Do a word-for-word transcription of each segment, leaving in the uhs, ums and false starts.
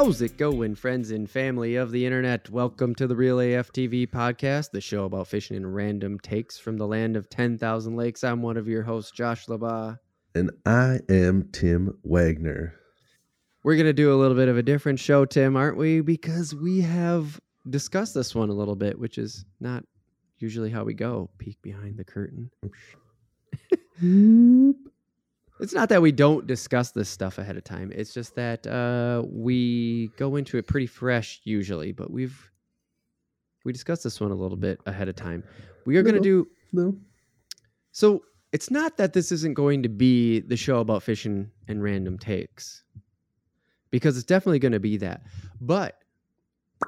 How's it going, friends and family of the internet? Welcome to the Real A F T V podcast, the show about fishing and random takes from the land of ten thousand lakes. I'm one of your hosts, Josh Labaugh. And I am Tim Wagner. We're going to do a little bit of a different show, Tim, aren't we? Because we have discussed this one a little bit, which is not usually how we go. Peek behind the curtain. It's not that we don't discuss this stuff ahead of time. It's just that uh, we go into it pretty fresh usually, but we've we discussed this one a little bit ahead of time. We are no, going to do... No. So it's not that this isn't going to be the show about fishing and random takes, because it's definitely going to be that. But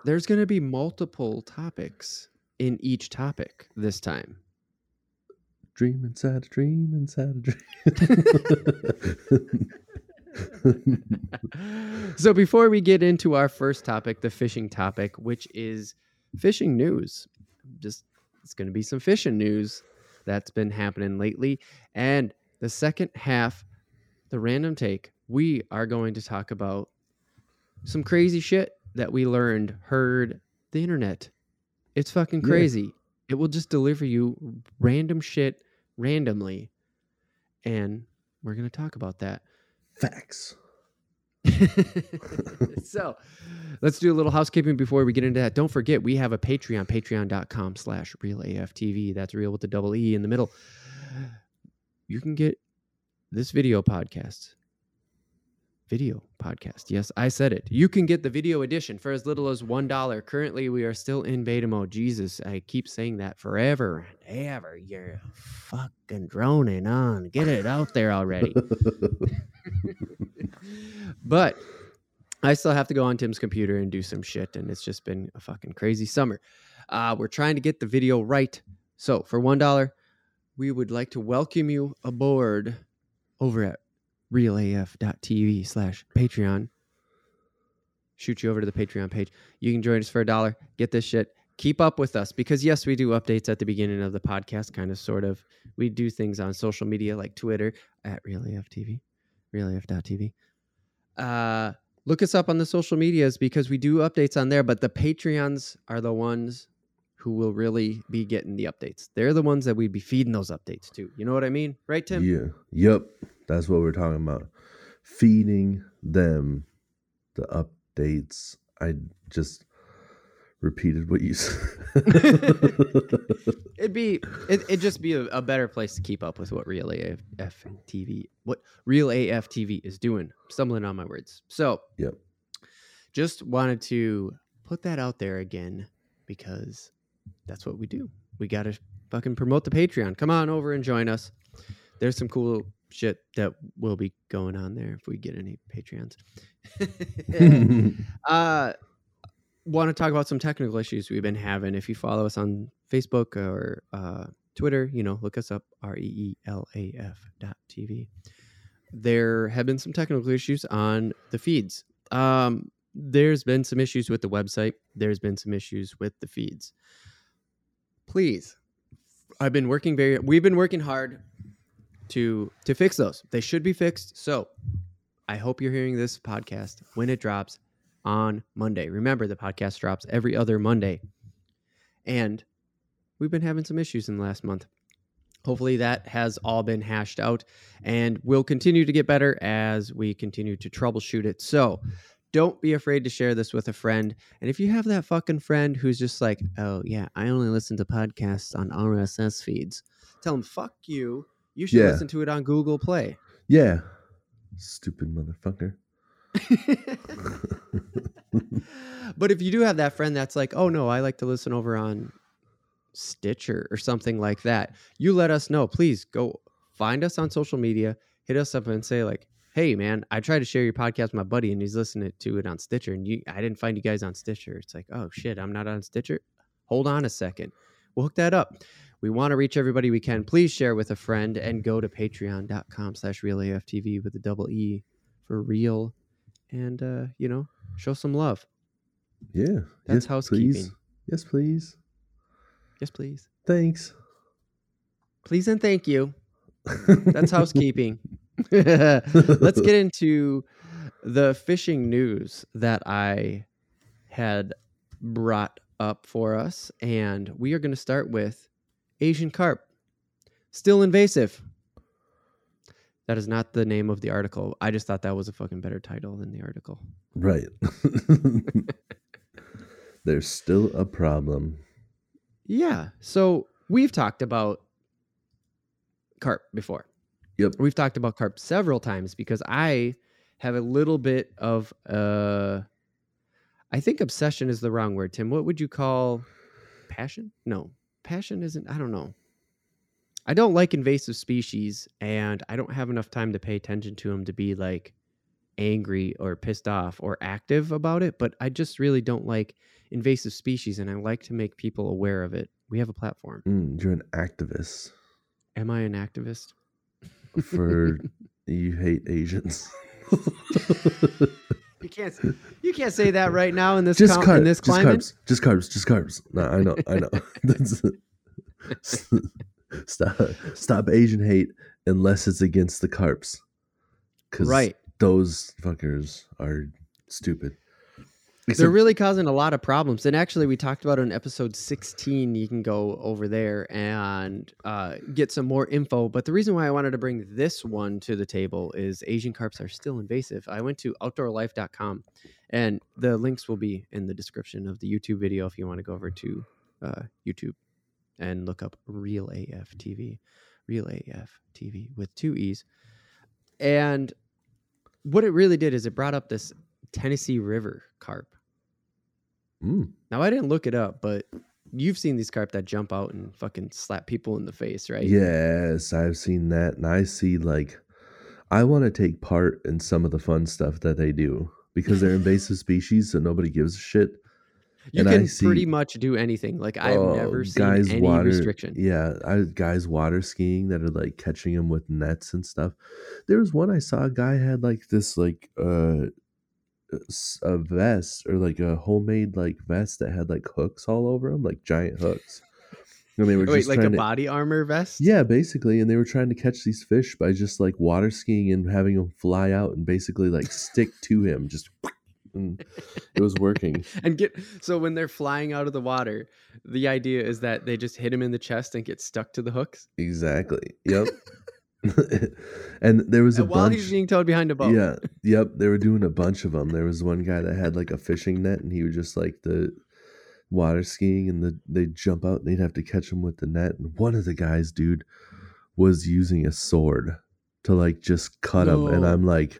there's going to be multiple topics in each topic this time. Dream inside a dream inside a dream. So before we get into our first topic, the fishing topic, which is fishing news, just it's going to be some fishing news that's been happening lately. And the second half, the random take, we are going to talk about some crazy shit that we learned, heard, the internet. It's fucking crazy. Yeah. It will just deliver you random shit randomly. And we're going to talk about that. Facts. So let's do a little housekeeping before we get into that. Don't forget, we have a Patreon, patreon.com slash realaftv. That's real with the double E in the middle. You can get this video podcast. Video podcast. Yes, I said it. You can get the video edition for as little as one dollar. Currently, we are still in beta mode. Jesus, I keep saying that forever and ever. You're fucking droning on. Get it out there already. But I still have to go on Tim's computer and do some shit, and it's just been a fucking crazy summer. Uh, we're trying to get the video right. So for one dollar, we would like to welcome you aboard over at realaf.tv slash Patreon. Shoot you over to the Patreon page. You can join us for a dollar. Get this shit. Keep up with us because, yes, we do updates at the beginning of the podcast, kind of, sort of. We do things on social media like Twitter at realaftv, realaf.tv. Uh, look us up on the social medias because we do updates on there, but the Patreons are the ones who will really be getting the updates. They're the ones that we'd be feeding those updates to. You know what I mean? Right, Tim? Yeah. Yep. That's what we're talking about. Feeding them the updates. I just repeated what you said. it'd be it, it'd just be a, a better place to keep up with what Real A F T V, what Real A F T V is doing. I'm stumbling on my words. So yep. Just wanted to put that out there again because that's what we do. We gotta fucking promote the Patreon. Come on over and join us. There's some cool shit that will be going on there if we get any Patreons. uh want to talk about some technical issues we've been having. If you follow us on Facebook or uh Twitter, you know, look us up, R E E L A F dot T V. There have been some technical issues on the feeds. Um there's been some issues with the website. There's been some issues with the feeds. Please, I've been working very we've been working hard to to fix those. They should be fixed. So I hope you're hearing this podcast when it drops on Monday. Remember, the podcast drops every other Monday. And we've been having some issues in the last month. Hopefully that has all been hashed out and will continue to get better as we continue to troubleshoot it. So don't be afraid to share this with a friend. And if you have that fucking friend who's just like, oh yeah, I only listen to podcasts on R S S feeds, tell them, fuck you. You should yeah. listen to it on Google Play. Yeah. Stupid motherfucker. But if you do have that friend that's like, oh no, I like to listen over on Stitcher or something like that, you let us know. Please go find us on social media, hit us up and say like, hey man, I tried to share your podcast with my buddy and he's listening to it on Stitcher and you, I didn't find you guys on Stitcher. It's like, oh shit, I'm not on Stitcher. Hold on a second. We'll hook that up. We want to reach everybody we can. Please share with a friend and go to patreon.com slash realaftv with a double E for real. And, uh, you know, show some love. Yeah. That's yes, housekeeping. Please. Yes, please. Yes, please. Thanks. Please and thank you. That's housekeeping. Let's get into the fishing news that I had brought up for us, and we are going to start with Asian carp. Still invasive. That is not the name of the article. I just thought that was a fucking better title than the article. Right. There's still a problem. Yeah. So we've talked about carp before. Yep. We've talked about carp several times because I have a little bit of a, I think obsession is the wrong word, Tim. What would you call passion? No, passion isn't, I don't know. I don't like invasive species, and I don't have enough time to pay attention to them to be like angry or pissed off or active about it. But I just really don't like invasive species, and I like to make people aware of it. We have a platform. Mm, you're an activist. Am I an activist? For you hate Asians. You can't. You can't say that right now in this. Just com- carbs. In this climate. Just carbs. Just carbs. Just carbs. No, I know. I know. Stop, stop Asian hate unless it's against the carps. Because right. Those fuckers are stupid. Except they're really causing a lot of problems. And actually, we talked about it in episode sixteen. You can go over there and uh, get some more info. But the reason why I wanted to bring this one to the table is Asian carps are still invasive. I went to outdoor life dot com, and the links will be in the description of the YouTube video if you want to go over to uh, YouTube. And look up Real A F T V, Real A F T V with two E's. And what it really did is it brought up this Tennessee River carp. Mm. Now, I didn't look it up, but you've seen these carp that jump out and fucking slap people in the face, right? Yes, I've seen that. And I see, like, I want to take part in some of the fun stuff that they do because they're invasive species, so nobody gives a shit. You and can see, pretty much do anything. Like I've oh, never seen guys any water, restriction. Yeah, I, guys water skiing that are like catching them with nets and stuff. There was one I saw. A guy had like this like uh, a vest or like a homemade like vest that had like hooks all over him, like giant hooks. And they were Wait, just like a to, body armor vest? Yeah, basically. And they were trying to catch these fish by just like water skiing and having them fly out and basically like stick to him, just. And it was working. And get so when they're flying out of the water, the idea is that they just hit him in the chest and get stuck to the hooks. Exactly. Yep. And there was and a while bunch. While he's being towed behind a boat. Yeah. Yep. They were doing a bunch of them. There was one guy that had like a fishing net, and he would just like the water skiing, and the they'd jump out, and they'd have to catch him with the net. And one of the guys, dude, was using a sword to like just cut no. him, and I'm like.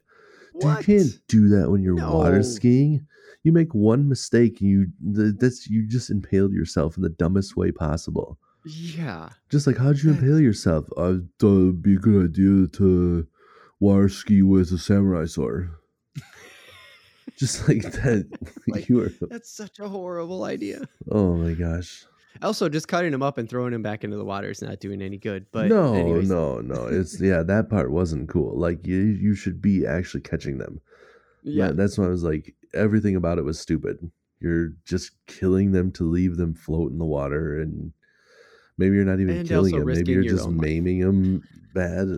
What? You can't do that when you're no. water skiing. You make one mistake, you that's you just impaled yourself in the dumbest way possible. Yeah. Just like, how'd you that's... impale yourself? I thought it'd be a good idea to water ski with a samurai sword. Just like that. Like, you are... That's such a horrible idea. Oh my gosh. Also, just cutting him up and throwing him back into the water is not doing any good. But no, anyways. no, no. It's yeah, that part wasn't cool. Like you, you should be actually catching them. Yeah, that, that's why I was like, everything about it was stupid. You're just killing them to leave them float in the water, and maybe you're not even and killing them. Maybe you're your just maiming them bad.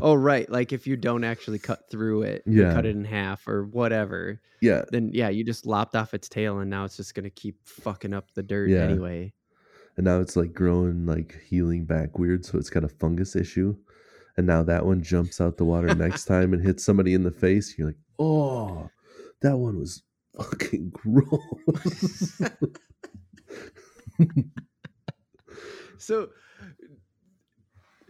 Oh, right. Like if you don't actually cut through it, yeah. you cut it in half or whatever. Yeah. Then, yeah, you just lopped off its tail, and now it's just going to keep fucking up the dirt yeah. anyway. And now it's like growing, like healing back weird. So it's got a fungus issue. And now that one jumps out the water next time and hits somebody in the face. You're like, oh, that one was fucking gross. So.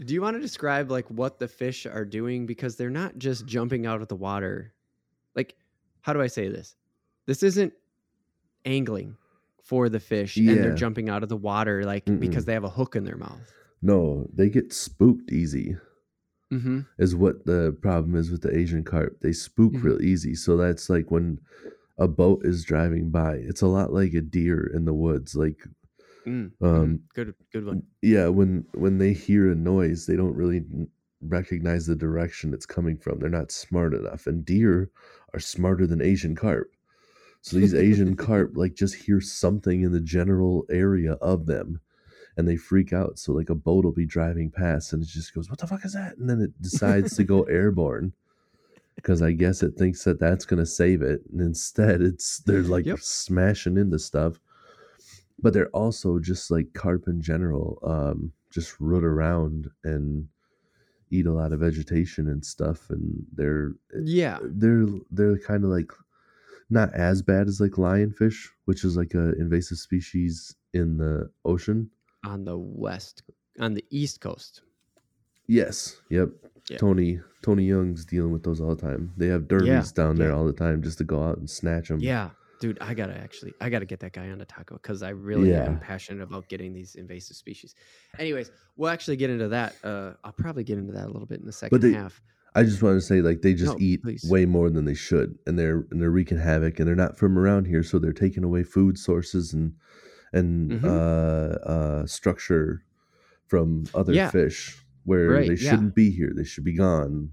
Do you want to describe like what the fish are doing? Because they're not just jumping out of the water. Like, how do I say this? This isn't angling for the fish yeah. and they're jumping out of the water like Mm-mm. because they have a hook in their mouth. No, they get spooked easy mm-hmm. is what the problem is with the Asian carp. They spook mm-hmm. real easy. So that's like when a boat is driving by. It's a lot like a deer in the woods. Like, Mm, um good good one yeah when when they hear a noise, they don't really recognize the direction it's coming from. They're not smart enough, and deer are smarter than Asian carp. So these Asian carp like just hear something in the general area of them and they freak out. So like a boat will be driving past and it just goes, what the fuck is that? And then it decides to go airborne because I guess it thinks that that's going to save it. And instead, it's they're like yep. smashing into stuff. But they're also just like carp in general, um, just root around and eat a lot of vegetation and stuff. And they're yeah, they're they're kind of like not as bad as like lionfish, which is like a invasive species in the ocean on the west on the east coast. Yes. Yep. Yeah. Tony Tony Young's dealing with those all the time. They have derbies yeah. down there yeah. all the time just to go out and snatch them. Yeah. Dude, I gotta actually, I gotta get that guy on the taco because I really yeah. am passionate about getting these invasive species. Anyways, we'll actually get into that. Uh, I'll probably get into that a little bit in the second but they, half. I just want to say, like, they just no, eat please. way more than they should, and they're and they're wreaking havoc, and they're not from around here, so they're taking away food sources and and mm-hmm. uh, uh, structure from other yeah. fish where right, they shouldn't yeah. be here. They should be gone.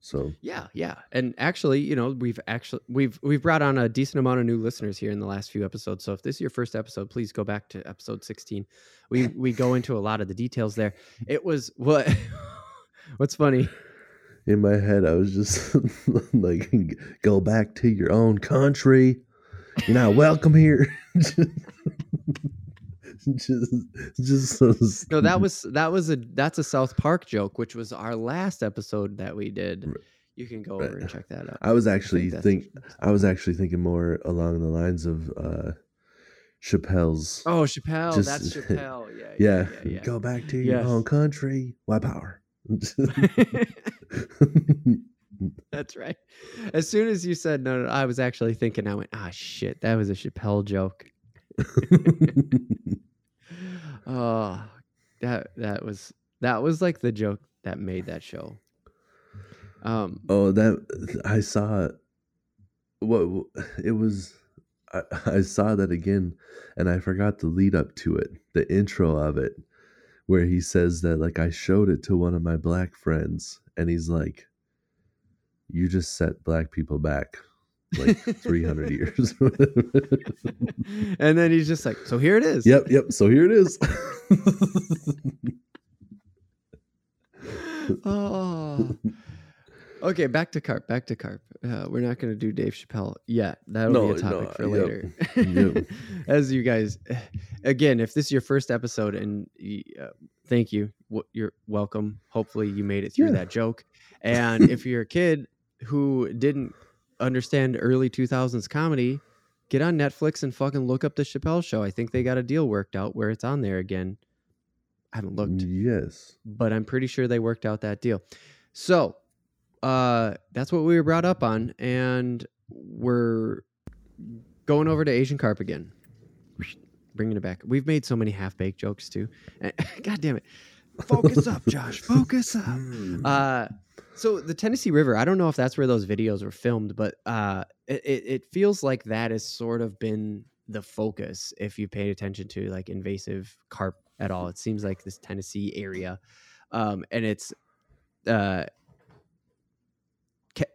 So yeah, yeah. And actually, you know, we've actually we've we've brought on a decent amount of new listeners here in the last few episodes. So if this is your first episode, please go back to episode sixteen. We we go into a lot of the details there. It was what what's funny. In my head, I was just like, go back to your own country. You're not welcome here. Just, just so no, that was that was a that's a South Park joke, which was our last episode that we did. You can go over and check that out. I was actually I think, think I was actually thinking more along the lines of uh, Chappelle's. Oh, Chappelle, just, that's Chappelle. Yeah, yeah, yeah, yeah, yeah. Go back to your yes. own country. Why power? That's right. As soon as you said no, no, I was actually thinking. I went, ah, shit, that was a Chappelle joke. Oh, that that was that was like the joke that made that show. Um, oh, that I saw. What it was, I, I saw that again, and I forgot the lead up to it, the intro of it, where he says that like I showed it to one of my black friends, and he's like, "You just set black people back like three hundred years." And then he's just like, so here it is. Yep. Yep. So here it is. Oh, okay. Back to carp, back to carp. Uh, we're not going to do Dave Chappelle yet. That'll no, be a topic no, for later. Yep, yep. As you guys, again, if this is your first episode and uh, thank you, you're welcome. Hopefully you made it through yeah. that joke. And if you're a kid who didn't understand early two thousands comedy, get on Netflix and fucking look up the Chappelle Show. I think they got a deal worked out where it's on there again. I haven't looked. Yes. But I'm pretty sure they worked out that deal. So uh, that's what we were brought up on. And we're going over to Asian carp again. Bringing it back. We've made so many half-baked jokes too. God damn it. Focus up, Josh. Focus up. Uh, so the Tennessee River, I don't know if that's where those videos were filmed, but uh, it, it feels like that has sort of been the focus if you paid attention to like invasive carp at all. It seems like this Tennessee area. Um, and it's, uh,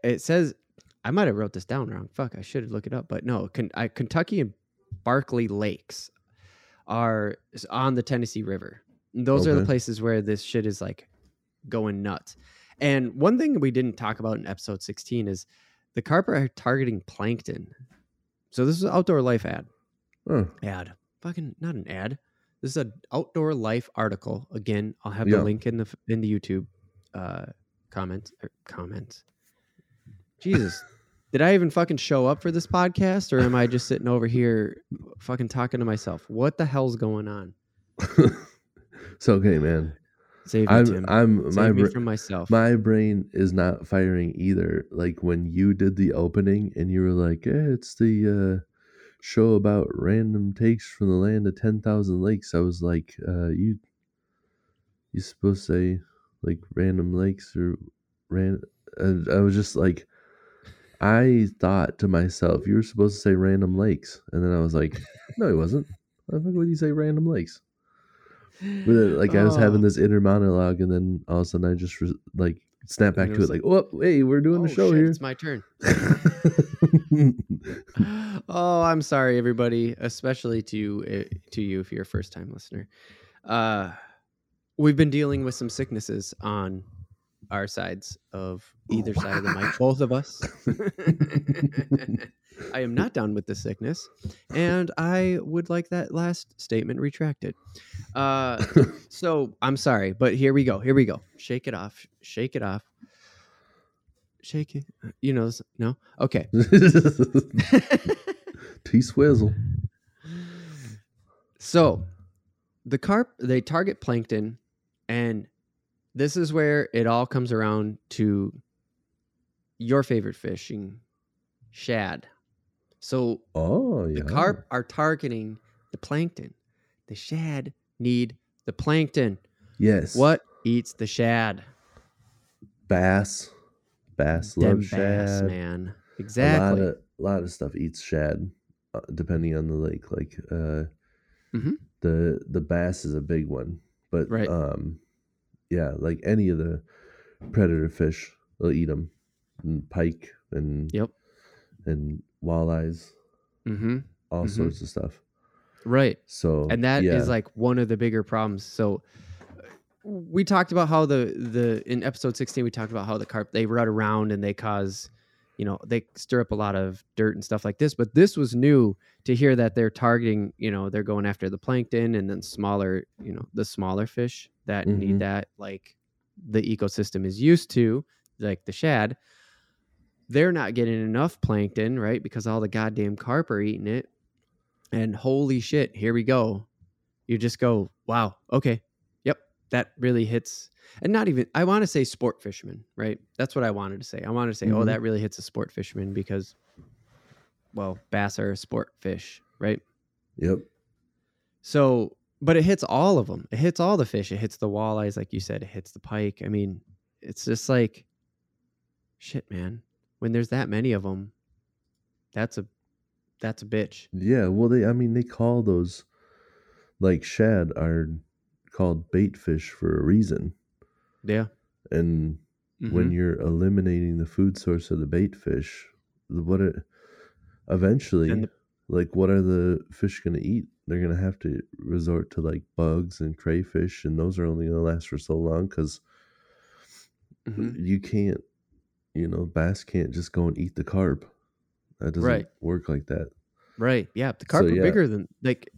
it says, I might have wrote this down wrong. Fuck, I should look it up. But no, Con- I, Kentucky and Barkley Lakes are on the Tennessee River. Those okay. are the places where this shit is like going nuts. And one thing we didn't talk about in episode sixteen is the carp are targeting plankton. So this is an Outdoor Life ad. Huh. Ad. Fucking not an ad. This is an Outdoor Life article. Again, I'll have yeah. the link in the in the YouTube uh, comments. Or comments. Jesus. Did I even fucking show up for this podcast, or am I just sitting over here fucking talking to myself? What the hell's going on? It's okay, man. Save me, I'm, Tim. I'm, Save my, me from myself. My brain is not firing either. Like when you did the opening and you were like, eh, it's the uh, show about random takes from the land of ten thousand lakes. I was like, uh, you you supposed to say like random lakes or ran? I, I was just like, I thought to myself, you were supposed to say random lakes. And then I was like, no, it wasn't. I think when you say random lakes. But then, like oh. I was having this inner monologue, and then all of a sudden I just re- like snapped back it to it, like, "Oh, hey, we're doing oh, the show shit, here. It's my turn." Oh, I'm sorry, everybody, especially to to you if you're a first time listener. Uh, we've been dealing with some sicknesses on our sides of either side of the mic, both of us. I am not done with the sickness, and I would like that last statement retracted. Uh, so I'm sorry, but here we go. Here we go. Shake it off. Shake it off. Shake it. You know, no? Okay. T-swizzle. So the carp, they target plankton, and this is where it all comes around to your favorite fishing, shad. So oh, yeah. The carp are targeting the plankton. The shad need the plankton. Yes. What eats the shad? Bass. Bass love bass, shad. Man. Exactly. A lot of, a lot of stuff eats shad, uh, depending on the lake. Like uh, mm-hmm. the the bass is a big one, but right. um. Yeah, like any of the predator fish, they'll eat them. And pike and yep. and walleyes, mm-hmm. all mm-hmm. sorts of stuff. Right. So and that yeah. is like one of the bigger problems. So we talked about how the the in episode sixteen we talked about how the carp, they rut around and they cause, you know, they stir up a lot of dirt and stuff like this. But this was new to hear that they're targeting, you know, they're going after the plankton and then smaller, you know, the smaller fish that mm-hmm. need that, like the ecosystem is used to, like the shad. They're not getting enough plankton, right? Because all the goddamn carp are eating it. And holy shit, here we go. You just go, wow, okay. Yep, that really hits. And not even, I want to say sport fisherman, right? That's what I wanted to say. I wanted to say, mm-hmm. oh, that really hits a sport fisherman because, well, bass are a sport fish, right? Yep. So, but it hits all of them. It hits all the fish. It hits the walleyes, like you said. It hits the pike. I mean, it's just like, shit, man. When there's that many of them, that's a, that's a bitch. Yeah, well, they, I mean, they call those, like shad are called bait fish for a reason. Yeah. And mm-hmm. when you're eliminating the food source of the bait fish, what are, eventually, the, like, what are the fish going to eat? They're going to have to resort to, like, bugs and crayfish, and those are only going to last for so long because mm-hmm. you can't, you know, bass can't just go and eat the carp. That doesn't right. work like that. Right. Yeah. The carp so, are yeah. bigger than, like,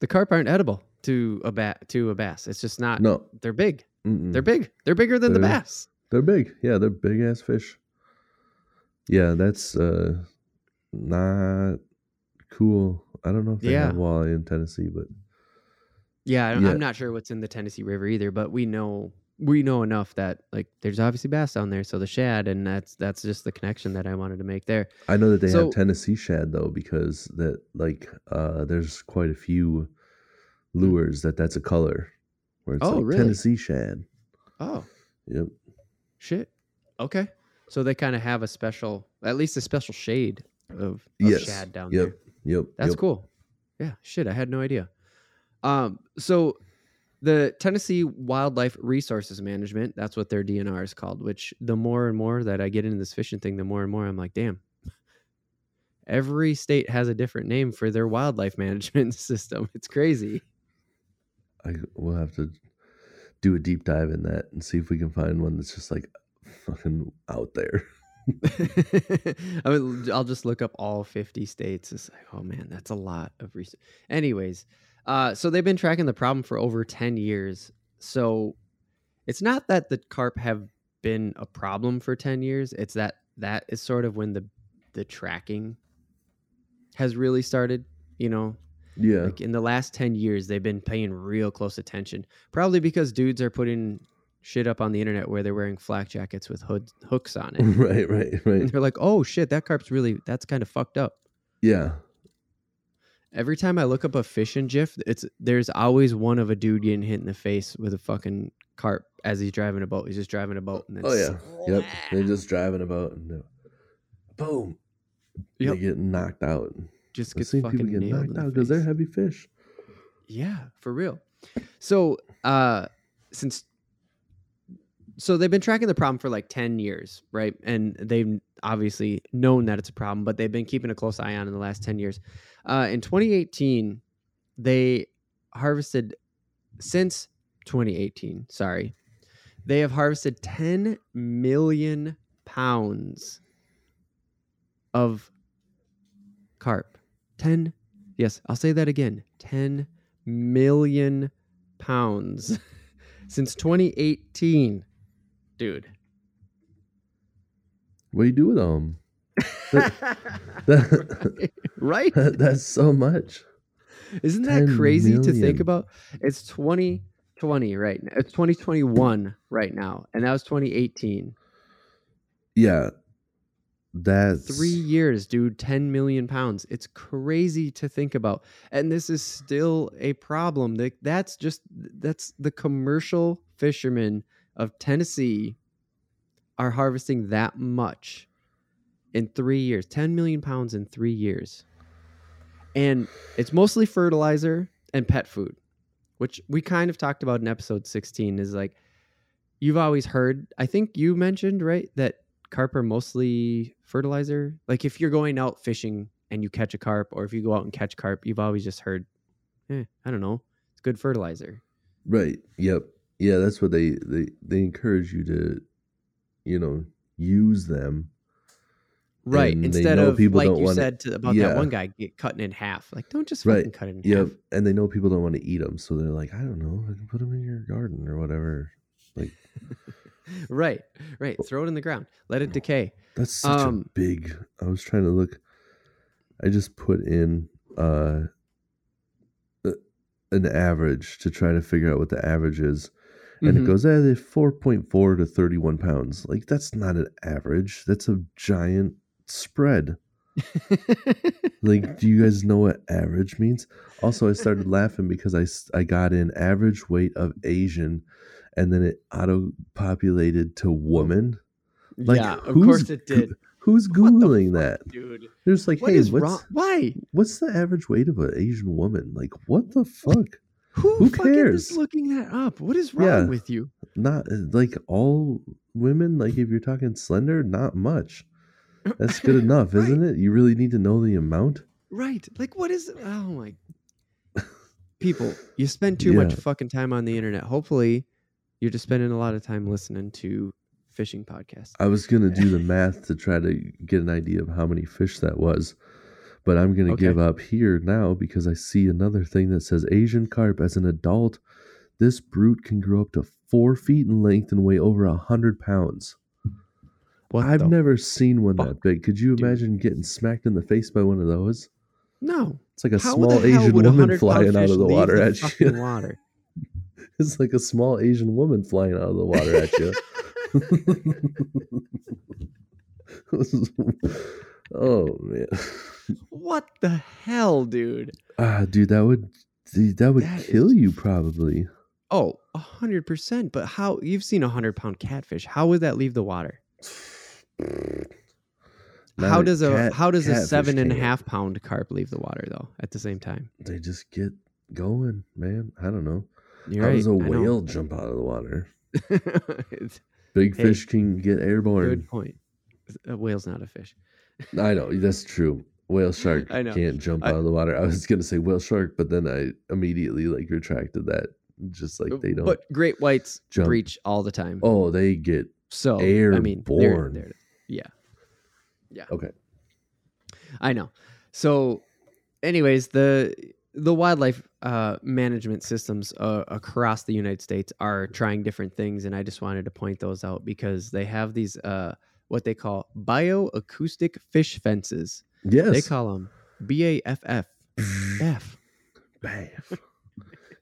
the carp aren't edible to a bat, to a bass. It's just not, no. they're big. Mm-mm. They're big. They're bigger than they're, the bass. They're big. Yeah, they're big ass fish. Yeah, that's uh, not cool. I don't know if they yeah. have walleye in Tennessee, but yeah, I don't, yeah, I'm not sure what's in the Tennessee River either. But we know we know enough that like there's obviously bass down there, so the shad, and that's that's just the connection that I wanted to make there. I know that they so, have Tennessee shad though, because that like uh, there's quite a few lures that that's a color. Where it's oh, like really? Tennessee shad. Oh. Yep. Shit. Okay. So they kind of have a special, at least a special shade of, of yes. shad down yep. there. Yep. That's yep. cool. Yeah. Shit. I had no idea. Um. So the Tennessee Wildlife Resources Management, that's what their D N R is called, which the more and more that I get into this fishing thing, the more and more I'm like, damn. Every state has a different name for their wildlife management system. It's crazy. I we'll have to do a deep dive in that and see if we can find one that's just like fucking out there. I mean, I'll just look up all fifty states. It's like, oh man, that's a lot of research. Anyways, uh, so they've been tracking the problem for over ten years. So it's not that the carp have been a problem for ten years. It's that that is sort of when the the tracking has really started, you know. Yeah. Like in the last ten years, they've been paying real close attention, probably because dudes are putting shit up on the internet where they're wearing flak jackets with hood hooks on it. Right, right, right. And they're like, oh shit, that carp's really, that's kind of fucked up. Yeah. Every time I look up a fishing gif, it's, there's always one of a dude getting hit in the face with a fucking carp as he's driving a boat. He's just driving a boat. And then oh yeah. Yep. They're just driving a boat and boom. Yep. They get knocked out. Just gets fucking people get nailed knocked out because they're heavy fish. Yeah, for real. So, uh, since so they've been tracking the problem for like ten years, right? And they've obviously known that it's a problem, but they've been keeping a close eye on it in the last ten years. Uh, in twenty eighteen, they harvested since twenty eighteen. Sorry, They have harvested ten million pounds of carp. ten. Yes, I'll say that again. ten million pounds since twenty eighteen. Dude. What do you do with them? that, that, right? That, that's so much. Isn't that crazy million. to think about? It's twenty twenty right now. It's twenty twenty-one right now. And that was twenty eighteen. Yeah. That's three years, dude. ten million pounds. It's crazy to think about. And this is still a problem. That's just, that's the commercial fishermen of Tennessee are harvesting that much in three years, ten million pounds in three years. And it's mostly fertilizer and pet food, which we kind of talked about in episode sixteen, is like, you've always heard, I think you mentioned, right, that carp are mostly fertilizer. Like if you're going out fishing and you catch a carp, or if you go out and catch carp, you've always just heard, eh, I don't know, it's good fertilizer. Right. Yep. Yeah. That's what they, they, they encourage you to, you know, use them. Right. And Instead of like you wanna, said to, about yeah. that one guy get cutting in half. Like, don't just fucking right. cut it in yeah. half. And they know people don't want to eat them. So they're like, I don't know, I can put them in your garden or whatever. Like, right. Right. Throw it in the ground. Let it decay. That's such um, a big, I was trying to look. I just put in uh, an average to try to figure out what the average is. And mm-hmm. it goes, eh, they're four point four to thirty-one pounds. Like, that's not an average. That's a giant spread. Like, do you guys know what average means? Also, I started laughing because I, I got in average weight of Asian, and then it auto populated to woman. Like, yeah, of course it did. Who's googling that, dude? They're just like, what hey, is what's wrong? Why? What's the average weight of an Asian woman? Like, what the fuck? Who, Who cares? Is looking that up? What is wrong yeah, with you? Not like all women. Like if you're talking slender, not much. That's good enough, right. Isn't it? You really need to know the amount, right? Like what is? Oh my! People, you spend too yeah. much fucking time on the internet. Hopefully, you're just spending a lot of time listening to fishing podcasts. I was gonna do the math to try to get an idea of how many fish that was. But I'm going to okay. give up here now because I see another thing that says Asian carp as an adult. This brute can grow up to four feet in length and weigh over one hundred pounds. What I've never seen one fuck? that big. Could you imagine Dude. getting smacked in the face by one of those? No. It's like a How small Asian woman flying out of the water the at you. Water? It's like a small Asian woman flying out of the water at you. Oh, man. What the hell, dude? Ah, uh, dude, that would that would that kill is... you probably. Oh, one hundred percent. But how? You've seen a one hundred pound catfish. How would that leave the water? How does, a, cat, how does a seven and a half pound carp leave the water, though, at the same time? They just get going, man. I don't know. You're how right. does a whale jump out of the water? Big hey, fish can get airborne. Good point. A whale's not a fish. I know that's true. Whale shark can't jump I, out of the water. I was gonna say whale shark, but then I immediately like retracted that. Just like they don't. But great whites jump. breach all the time. Oh, they get so airborne. I mean, they're, they're, yeah, yeah. Okay, I know. So, anyways, the the wildlife uh, management systems uh, across the United States are trying different things, and I just wanted to point those out because they have these. Uh, what they call bioacoustic fish fences. Yes. They call them B A F F. Baff. Baff.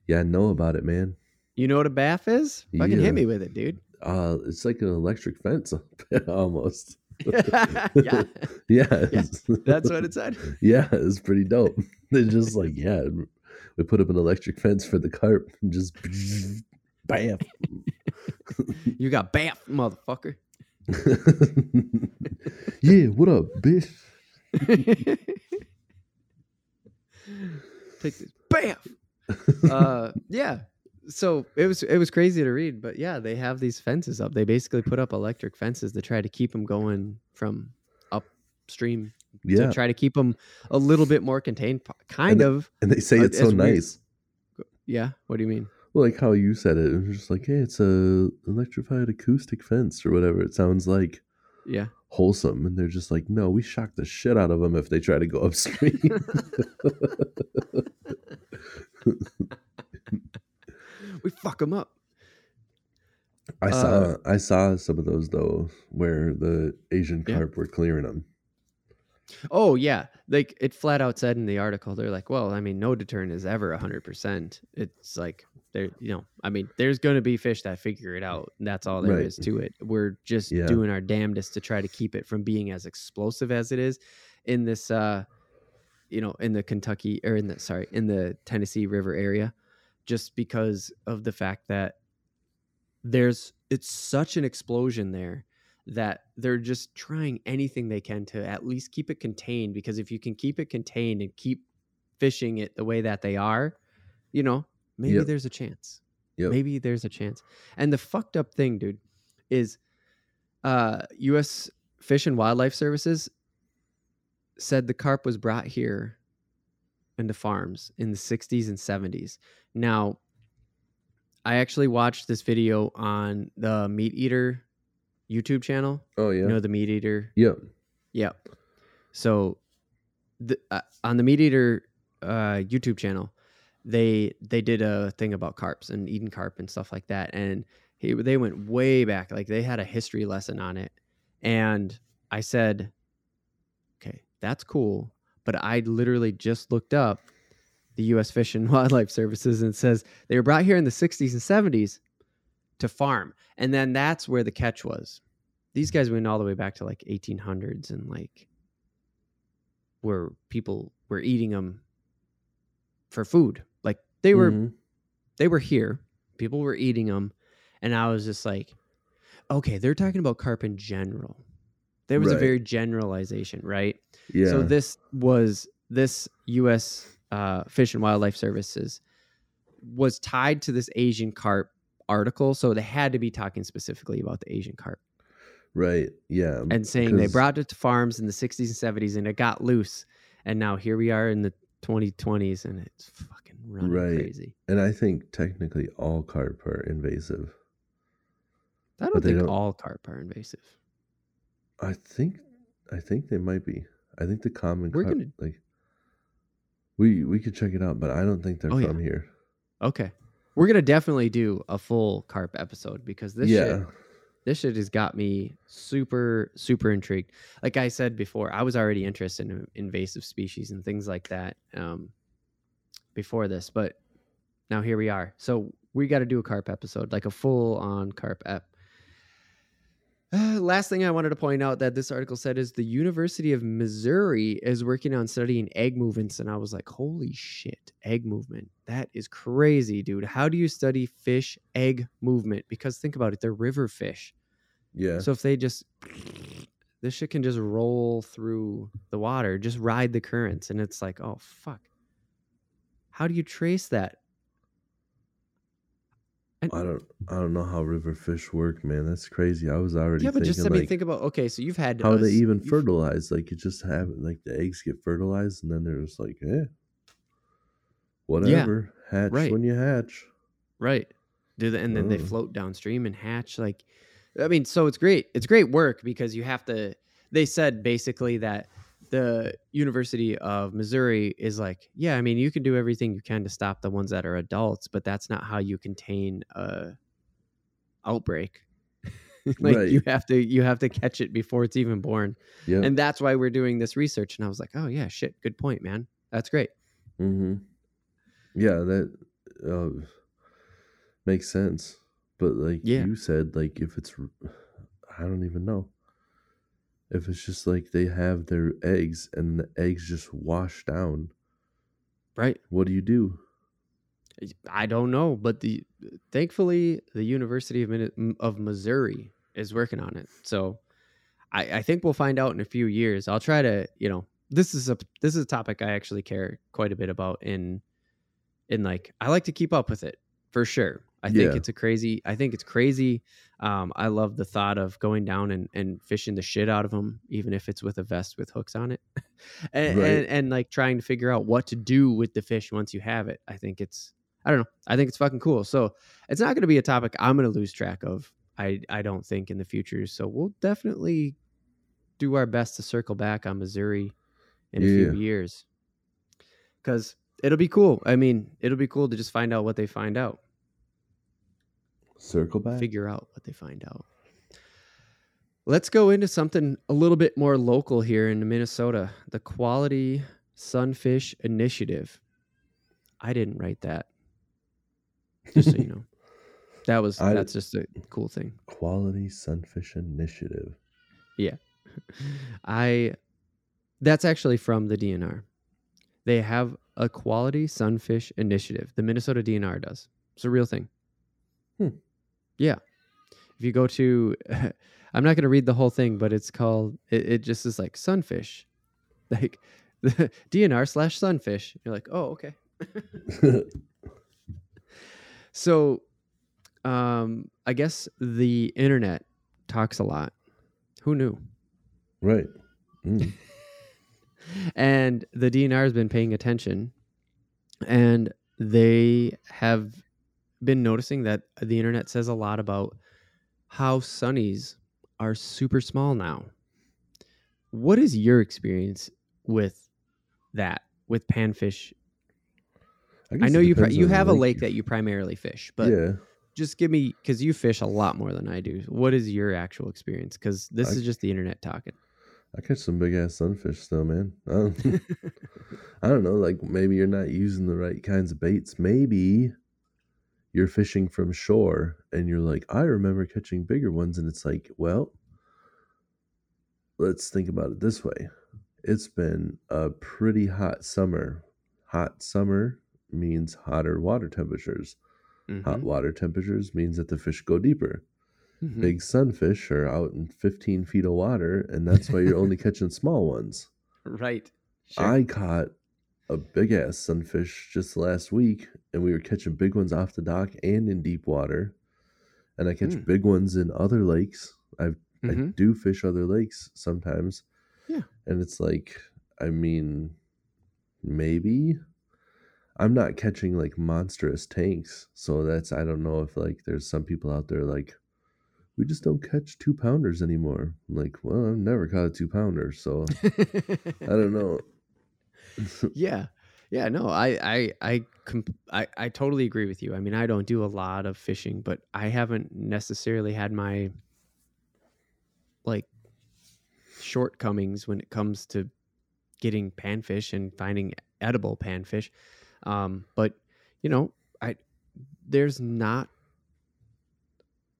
Yeah, I know about it, man. You know what a baff is? Fucking yeah. hit me with it, dude. Uh, it's like an electric fence almost. yeah. yeah. yeah. That's what it said. Yeah, it's pretty dope. They're just like, yeah, we put up an electric fence for the carp and just baff. You got baff, motherfucker. Yeah, what up, bitch? Take this, bam. Uh, yeah. So it was it was crazy to read, but yeah, they have these fences up. They basically put up electric fences to try to keep them going from upstream. Yeah. To try to keep them a little bit more contained, kind and of. They, and they say uh, it's so nice. We, yeah. What do you mean? like how you said it. It was just like, hey, it's a electrified acoustic fence or whatever. It sounds like yeah, wholesome. And they're just like, no, we shock the shit out of them if they try to go upstream. We fuck them up. I saw uh, I saw some of those, though, where the Asian carp yeah. were clearing them. Oh, yeah. Like, it flat out said in the article, they're like, well, I mean, no deterrent is ever one hundred percent. It's like, there, you know, I mean, there's going to be fish that figure it out. And that's all there right. is to it. We're just yeah. doing our damnedest to try to keep it from being as explosive as it is in this, uh, you know, in the Kentucky or in the, sorry, in the Tennessee River area, just because of the fact that there's, it's such an explosion there that they're just trying anything they can to at least keep it contained, because if you can keep it contained and keep fishing it the way that they are, you know, maybe yep. there's a chance. Yep. Maybe there's a chance. And the fucked up thing, dude, is uh, U S Fish and Wildlife Services said the carp was brought here into farms in the sixties and seventies. Now, I actually watched this video on the Meat Eater YouTube channel. Oh yeah, you know the Meat Eater. Yeah, yeah. So, the, uh, on the Meat Eater uh, YouTube channel, they they did a thing about carps and eating carp and stuff like that. And he, they went way back. Like, they had a history lesson on it. And I said, okay, that's cool. But I literally just looked up the U S Fish and Wildlife Services, and it says they were brought here in the sixties and seventies to farm. And then that's where the catch was. These guys went all the way back to like eighteen hundreds, and like where people were eating them for food. Like, they were, mm-hmm. they were here. People were eating them. And I was just like, okay, they're talking about carp in general. There was right. a very generalization, right? Yeah. So this was, this U S uh, Fish and Wildlife Services was tied to this Asian carp article, so they had to be talking specifically about the Asian carp, right? Yeah, and saying they brought it to farms in the sixties and seventies, and it got loose, and now here we are in the twenty twenties, and it's fucking running right. crazy. And I think technically all carp are invasive. I don't think don't... all carp are invasive. I think, I think they might be. I think the common We're carp, gonna... like we we could check it out, but I don't think they're oh, from yeah. here. Okay. We're going to definitely do a full carp episode, because this yeah. shit, this shit has got me super, super intrigued. Like I said before, I was already interested in invasive species and things like that um, before this, but now here we are. So we got to do a carp episode, like a full on carp ep. Uh, last thing I wanted to point out that this article said is the University of Missouri is working on studying egg movements. And I was like, holy shit, egg movement. That is crazy, dude. How do you study fish egg movement? Because think about it, they're river fish. Yeah. So if they just, this shit can just roll through the water, just ride the currents. And it's like, oh, fuck. How do you trace that? And, I don't I don't know how river fish work, man. That's crazy. I was already yeah, but thinking, just I mean, like, think about, okay, so you've had how us, they even fertilize. Like, it just happens, like the eggs get fertilized, and then they're just like, eh, whatever, yeah, hatch right. when you hatch, right? Do the, and then oh. they float downstream and hatch. Like, I mean, so it's great. It's great work, because you have to. They said basically that the University of Missouri is like, yeah, I mean, you can do everything you can to stop the ones that are adults, but that's not how you contain a outbreak. Like right. you have to, you have to catch it before it's even born. Yeah. And that's why we're doing this research. And I was like, oh yeah, shit. Good point, man. That's great. Mm-hmm. Yeah. That uh, makes sense. But like yeah. you said, like if it's, I don't even know. If it's just like they have their eggs and the eggs just wash down. Right. What do you do? I don't know. But the thankfully, the University of, of Missouri is working on it. So I, I think we'll find out in a few years. I'll try to, you know, this is a this is a topic I actually care quite a bit about. In, in like, I like to keep up with it for sure. I think yeah. it's a crazy, I think it's crazy. Um, I love the thought of going down and, and fishing the shit out of them, even if it's with a vest with hooks on it and, right. and, and like trying to figure out what to do with the fish once you have it. I think it's, I don't know. I think it's fucking cool. So it's not going to be a topic I'm going to lose track of, I, I don't think, in the future. So we'll definitely do our best to circle back on Missouri in yeah. a few years. Because it'll be cool. I mean, it'll be cool to just find out what they find out. Circle back? Figure out what they find out. Let's go into something a little bit more local here in Minnesota. The Quality Sunfish Initiative. I didn't write that. Just so you know. That was I, that's just a cool thing. Quality Sunfish Initiative. Yeah. I that's actually from the D N R. They have a Quality Sunfish Initiative. The Minnesota D N R does. It's a real thing. Hmm. Yeah. If you go to I'm not going to read the whole thing, but it's called it, it just is like sunfish. Like the D N R slash sunfish. You're like, "Oh, okay." So, um, I guess the internet talks a lot. Who knew? Right. Mm. And the D N R has been paying attention, and they have been noticing that the internet says a lot about how sunnies are super small now. What is your experience with that, with panfish? I, I know you pri- you have a lake that you primarily fish, but yeah. just give me, because you fish a lot more than I do. What is your actual experience? Because this I, is just the internet talking. I catch some big ass sunfish though, man. I don't, I don't know, like maybe you're not using the right kinds of baits. Maybe you're fishing from shore and you're like, I remember catching bigger ones. And it's like, well, let's think about it this way. It's been a pretty hot summer. Hot summer means hotter water temperatures. Mm-hmm. Hot water temperatures means that the fish go deeper. Mm-hmm. Big sunfish are out in fifteen feet of water, and that's why you're only catching small ones. Right. Sure. I caught a big-ass sunfish just last week, and we were catching big ones off the dock and in deep water. And I catch mm. big ones in other lakes. I've, mm-hmm. I do fish other lakes sometimes. Yeah. And it's like, I mean, maybe I'm not catching like monstrous tanks. So that's, I don't know if like there's some people out there like, we just don't catch two pounders anymore. I'm like, well, I've never caught a two pounder. So I don't know. yeah. Yeah. No, I, I, I, comp- I, I totally agree with you. I mean, I don't do a lot of fishing, but I haven't necessarily had my like shortcomings when it comes to getting panfish and finding edible panfish. Um, but you know, I, there's not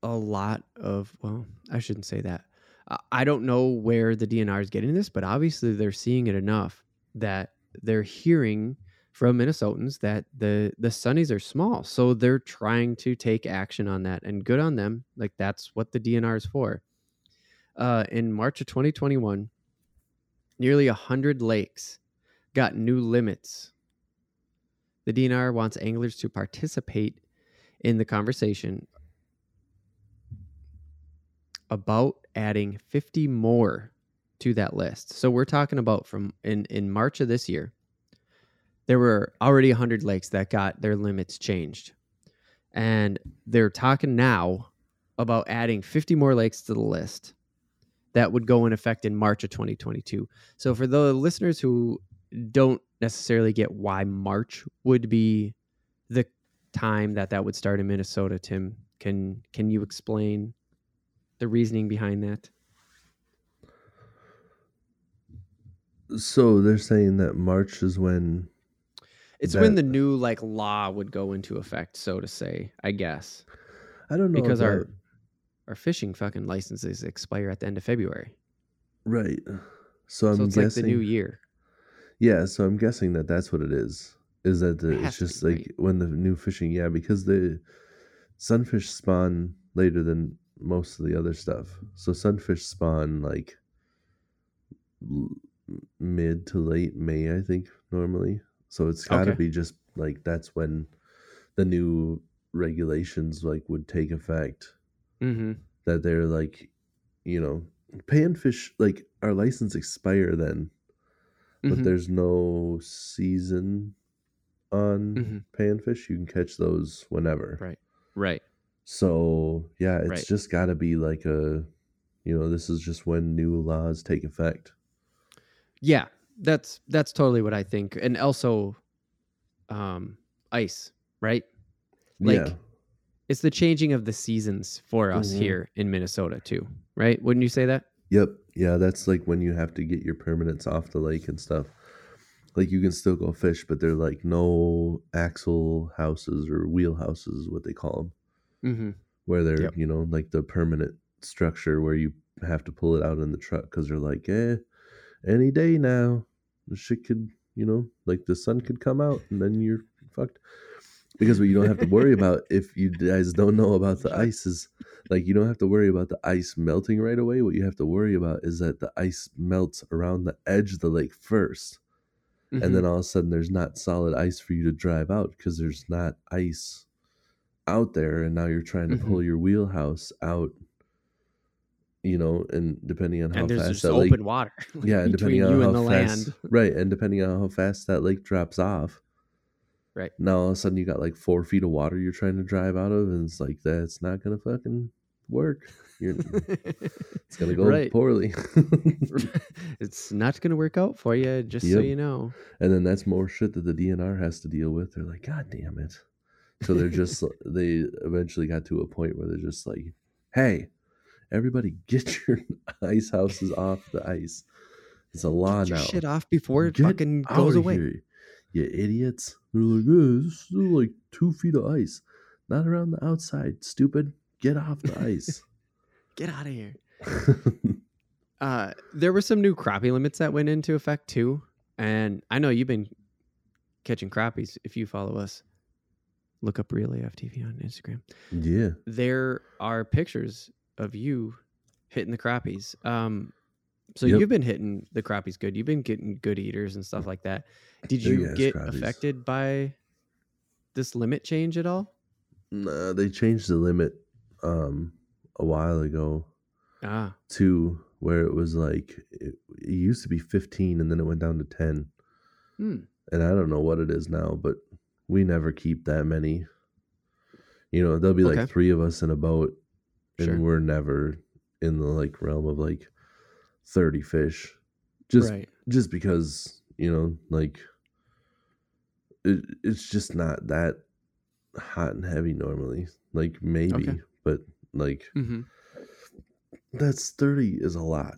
a lot of, well, I shouldn't say that. I, I don't know where the D N R is getting this, but obviously they're seeing it enough that they're hearing from Minnesotans that the, the sunnies are small. So they're trying to take action on that, and good on them. Like that's what the D N R is for. Uh, in March of twenty twenty-one, nearly a hundred lakes got new limits. The D N R wants anglers to participate in the conversation about adding fifty more to that list. So we're talking about from in, in March of this year, there were already one hundred lakes that got their limits changed. And they're talking now about adding fifty more lakes to the list. That would go in effect in March of twenty twenty-two. So for the listeners who don't necessarily get why March would be the time that that would start in Minnesota, Tim, can can you explain the reasoning behind that? So they're saying that March is when it's that, when the new like law would go into effect, so to say, I guess. I don't know because our Our fishing fucking licenses expire at the end of February. Right. So I'm so it's guessing, like the new year. Yeah. So I'm guessing that that's what it is. Is that the, it it's just like right. when the new fishing. Yeah. Because the sunfish spawn later than most of the other stuff. So sunfish spawn like mid to late May, I think, normally. So it's got to okay. be just like that's when the new regulations like would take effect. Mm-hmm. That they're like, you know, panfish, like our license expire then, but mm-hmm. there's no season on mm-hmm. panfish, you can catch those whenever. Right. Right. So yeah, it's right. just got to be like a, you know, this is just when new laws take effect. Yeah, that's that's totally what I think. And also, um, ice, right? Like, yeah. It's the changing of the seasons for us mm-hmm. here in Minnesota too, right? Wouldn't you say that? Yep. Yeah, that's like when you have to get your permanents off the lake and stuff. Like, you can still go fish, but they're like no axle houses or wheel houses, what they call them, mm-hmm. where they're, yep. you know, like the permanent structure where you have to pull it out in the truck because they're like, eh, any day now, this shit could, you know, like the sun could come out and then you're fucked. Because what you don't have to worry about, if you guys don't know about the ice, is like you don't have to worry about the ice melting right away. What you have to worry about is that the ice melts around the edge of the lake first. Mm-hmm. And then all of a sudden there's not solid ice for you to drive out because there's not ice out there. And now you're trying to mm-hmm. pull your wheelhouse out, you know, and depending on how and there's fast just that open lake, water. Yeah, and depending on you how and the fast, land. Right, and depending on how fast that lake drops off. Right. Now all of a sudden you got like four feet of water you're trying to drive out of, and it's like, that's not gonna fucking work. You're, it's gonna go right. poorly. It's not gonna work out for you, just yep. so you know. And then that's more shit that the D N R has to deal with. They're like, God damn it. So they're just they eventually got to a point where they're just like, hey, everybody get your ice houses off the ice. It's a law get your now. Shit off before it get fucking goes away. Here. You idiots. They're like, oh, this is like two feet of ice. Not around the outside, stupid. Get off the ice. Get out of here. uh, there were some new crappie limits that went into effect too. And I know you've been catching crappies. If you follow us, look up Relay F T V on Instagram. Yeah. There are pictures of you hitting the crappies. Um, so yep. you've been hitting the crappies good. You've been getting good eaters and stuff like that. Did you get crappies. affected by this limit change at all? No, they changed the limit um, a while ago ah. to where it was like, it, it used to be fifteen and then it went down to ten. Hmm. And I don't know what it is now, but we never keep that many. You know, there'll be like okay. three of us in a boat and sure. we're never in the like realm of like thirty fish, just right. just because, you know, like it, it's just not that hot and heavy normally, like maybe okay. but like mm-hmm. that's thirty is a lot.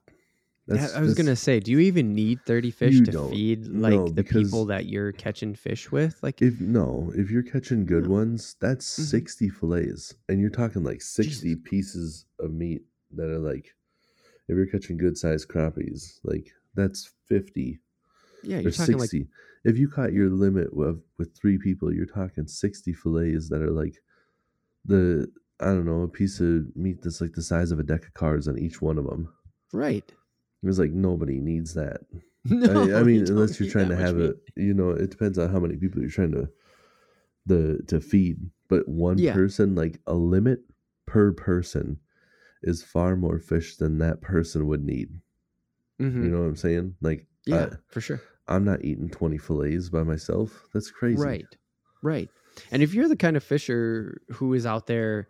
That's, I was gonna say, do you even need thirty fish to feed like no, the people that you're catching fish with? Like, if no, if you're catching good no. ones, that's mm-hmm. sixty fillets, and you're talking like sixty Jeez. Pieces of meat that are like, if you're catching good sized crappies, like that's fifty. Yeah, you're talking sixty. Like, if you caught your limit with with three people, you're talking sixty fillets that are like the I don't know a piece of meat that's like the size of a deck of cards on each one of them. Right. It was like, nobody needs that. No, I, I mean, you unless you're trying to have meat. A, you know, it depends on how many people you're trying to the to feed. But one yeah. person, like a limit per person is far more fish than that person would need. Mm-hmm. You know what I'm saying? Like, yeah, uh, for sure. I'm not eating twenty fillets by myself. That's crazy. Right, right. And if you're the kind of fisher who is out there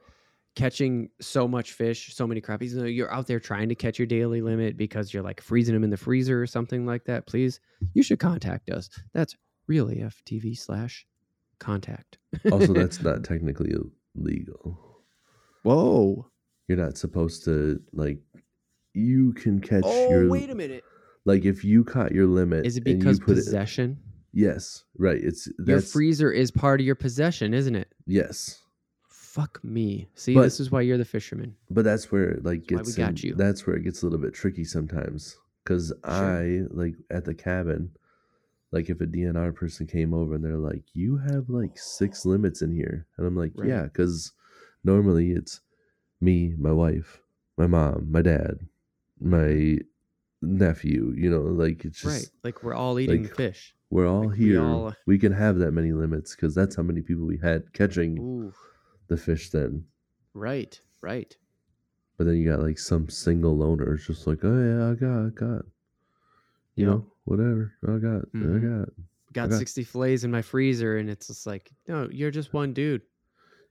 catching so much fish, so many crappies, you're out there trying to catch your daily limit because you're like freezing them in the freezer or something like that, please, you should contact us. That's Really F T V slash contact. Also, that's not technically illegal. Whoa. You're not supposed to, like, you can catch oh, your... Oh, wait a minute. Like, if you caught your limit... Is it because and you put possession? It, yes, right. It's that's, your freezer is part of your possession, isn't it? Yes. Fuck me. See, but, this is why you're the fisherman. But that's where it like gets. We got you. That's where it gets a little bit tricky sometimes. Because sure. I like at the cabin, like if a D N R person came over and they're like, "You have like six limits in here," and I'm like, right. "Yeah," because normally it's me, my wife, my mom, my dad, my nephew. You know, like it's just right. Like we're all eating like, fish. We're all like, here. We, all... we can have that many limits because that's how many people we had catching. Ooh. The fish then. Right, right. But then you got like some single loner just like, oh yeah, I got, I got. You yep. know, whatever. I got, mm-hmm. I got. got I got sixty fillets in my freezer, and it's just like, no, you're just one dude.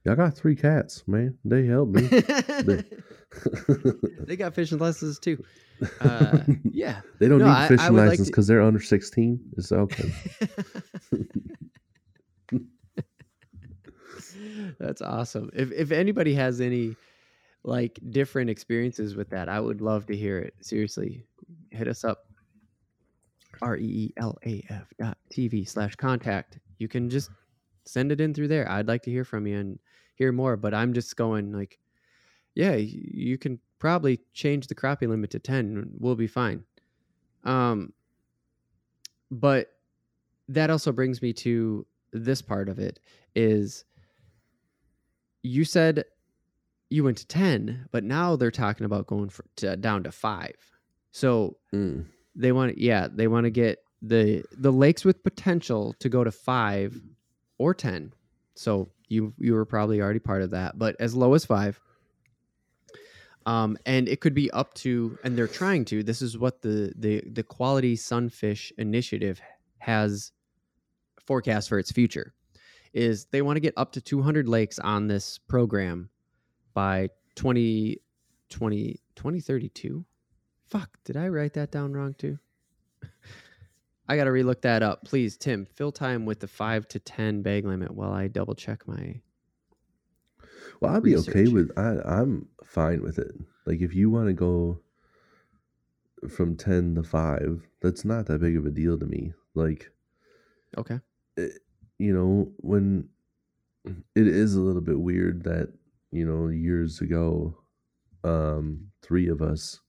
I got three cats, man. They help me. they, they got fishing licenses too. Uh, yeah, they don't no, need a fishing license because like to... they're under sixteen. It's okay. That's awesome. If if anybody has any like different experiences with that, I would love to hear it. Seriously, hit us up. R E E L A F dot T V slash contact. You can just send it in through there. I'd like to hear from you and hear more, but I'm just going like, yeah, you can probably change the crappie limit to ten. We'll be fine. Um, but that also brings me to this part of it is you said you went to ten, but now they're talking about going for, to, down to five. So mm. they want to, yeah, they want to get the, the lakes with potential to go to five or ten. So you you were probably already part of that, but as low as five. Um, and it could be up to, and they're trying to, this is what the, the, the Quality Sunfish Initiative has forecast for its future, is they want to get up to two hundred lakes on this program by twenty thirty-two. Fuck, did I write that down wrong too? I got to relook that up. Please, Tim, fill time with the five to ten bag limit while I double check my Well, I'd be research. okay with I, I'm fine with it. Like, if you want to go from ten to five, that's not that big of a deal to me. Like, okay. It, you know, when it is a little bit weird that, you know, years ago, um, three of us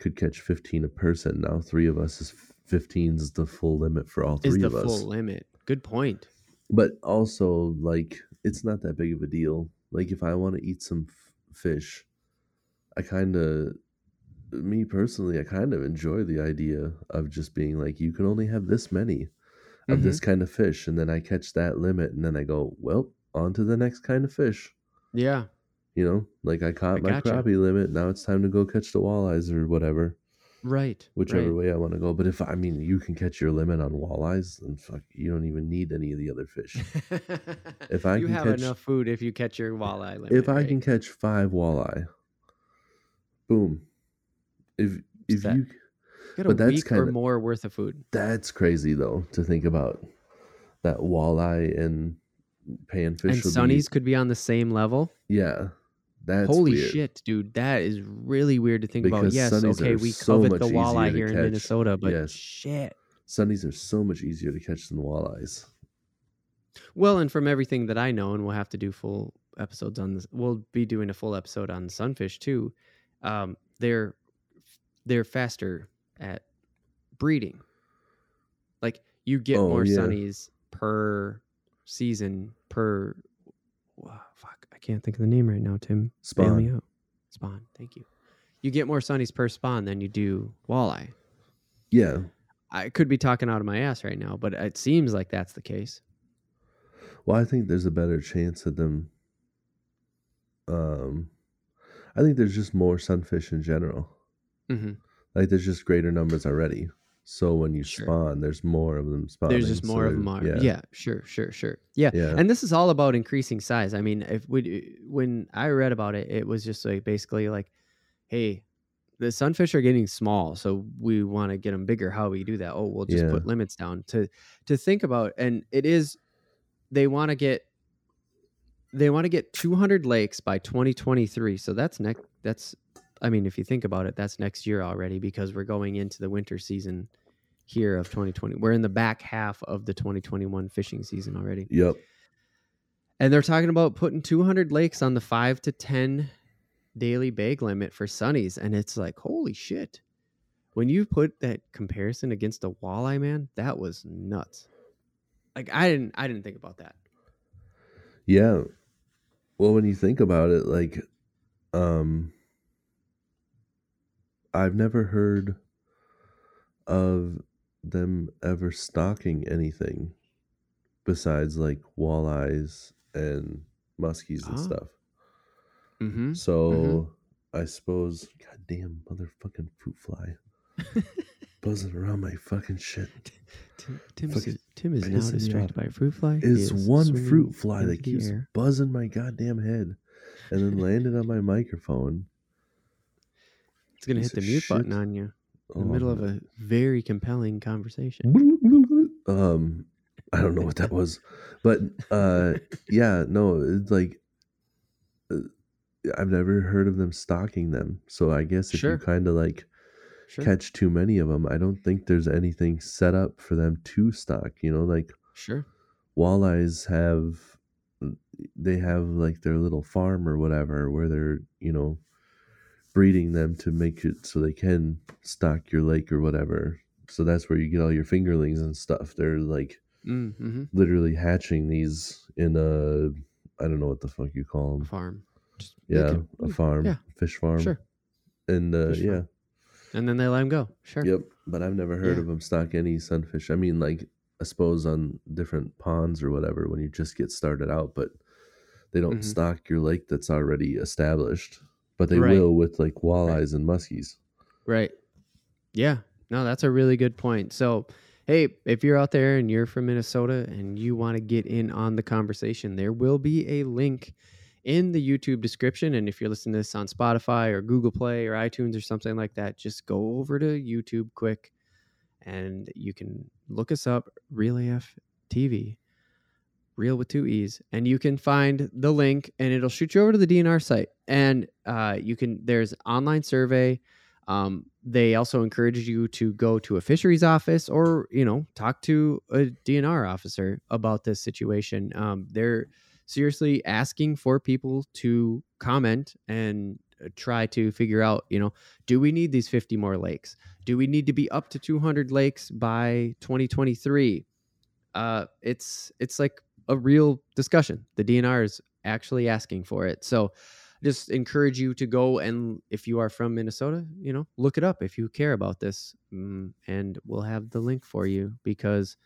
could catch fifteen a person. Now three of us is fifteen is the full limit for all three of us. It's the full limit. Good point. But also, like, it's not that big of a deal. Like, if I want to eat some f- fish, I kind of, me personally, I kind of enjoy the idea of just being like, you can only have this many of mm-hmm. this kind of fish. And then I catch that limit and then I go, well, on to the next kind of fish. Yeah. You know, like I caught I my gotcha. crappie limit. Now it's time to go catch the walleyes or whatever. Right. Whichever right. way I want to go. But if, I mean, you can catch your limit on walleyes, and fuck, you don't even need any of the other fish. If I you can have catch, enough food if you catch your walleye limit. If I right? can catch five walleye, boom. If if that, you, you but a that's kind of more worth of food. That's crazy though to think about. That walleye and panfish and sunnies be, could be on the same level. Yeah. That's Holy weird. shit, dude! That is really weird to think because about. Yes, okay, we so covet the walleye here catch. in Minnesota, but yes. shit, sunnies are so much easier to catch than walleyes. Well, and from everything that I know, and we'll have to do full episodes on this. We'll be doing a full episode on sunfish too. Um, they're they're faster at breeding. Like you get oh, more yeah. sunnies per season per. Wow, fuck, I can't think of the name right now, Tim. Spawn. Bail me out. Spawn, thank you. You get more sunnies per spawn than you do walleye. Yeah. I could be talking out of my ass right now, but it seems like that's the case. Well, I think there's a better chance of them. Um, I think there's just more sunfish in general. Mm-hmm. Like, there's just greater numbers already. So when you sure. spawn, there's more of them spawning. There's just more so of them. Are. Yeah. yeah, sure, sure, sure. Yeah. yeah, and this is all about increasing size. I mean, if we when I read about it, it was just like basically like, hey, the sunfish are getting small, so we want to get them bigger. How do we do that? Oh, we'll just yeah. put limits down to to think about. And it is they want to get they want to get two hundred lakes by twenty twenty-three. So that's next. That's I mean, if you think about it, that's next year already because we're going into the winter season here of twenty twenty. We're in the back half of the twenty twenty-one fishing season already. Yep. And they're talking about putting two hundred lakes on the five to ten daily bag limit for sunnies. And it's like, holy shit. When you put that comparison against a walleye, man, that was nuts. Like I didn't, I didn't think about that. Yeah. Well, when you think about it, like, um, I've never heard of them ever stocking anything besides like walleyes and muskies and ah. stuff. Mm-hmm. So mm-hmm. I suppose, goddamn motherfucking fruit fly. buzzing around my fucking shit. Tim, Tim's, fucking Tim is now distracted by a fruit fly. It's is one fruit fly that keeps air. buzzing my goddamn head and then landed on my microphone. It's going to hit the mute shit. button on you in the oh, middle of a very compelling conversation. Um, I don't know what that was. But uh, yeah, no, it's like... Uh, I've never heard of them stalking them. So I guess if sure. you kind of like sure. catch too many of them, I don't think there's anything set up for them to stalk, you know, like sure. walleyes have, they have like their little farm or whatever, where they're, you know, breeding them to make it so they can stock your lake or whatever. So that's where you get all your fingerlings and stuff. They're like mm-hmm. literally hatching these in a, I don't know what the fuck you call them. Farm. Yeah, a farm, yeah. fish farm, sure, and uh, yeah, farm. And then they let them go, sure. Yep, but I've never heard yeah. of them stock any sunfish. I mean, like I suppose on different ponds or whatever when you just get started out, but they don't mm-hmm. stock your lake that's already established. But they right. will with like walleyes right. and muskies, right? Yeah, no, that's a really good point. So, hey, if you're out there and you're from Minnesota and you want to get in on the conversation, there will be a link in the YouTube description. And if you're listening to this on Spotify or Google Play or iTunes or something like that, just go over to YouTube quick and you can look us up, Real A F T V, Real with two E's, and you can find the link and it'll shoot you over to the D N R site. And uh, you can, there's online survey. Um, they also encourage you to go to a fisheries office or, you know, talk to a D N R officer about this situation. Um, they're seriously asking for people to comment and try to figure out, you know, do we need these fifty more lakes? Do we need to be up to two hundred lakes by twenty twenty-three? Uh, it's it's like a real discussion. The D N R is actually asking for it. So just encourage you to go, and if you are from Minnesota, you know, look it up if you care about this, and we'll have the link for you, because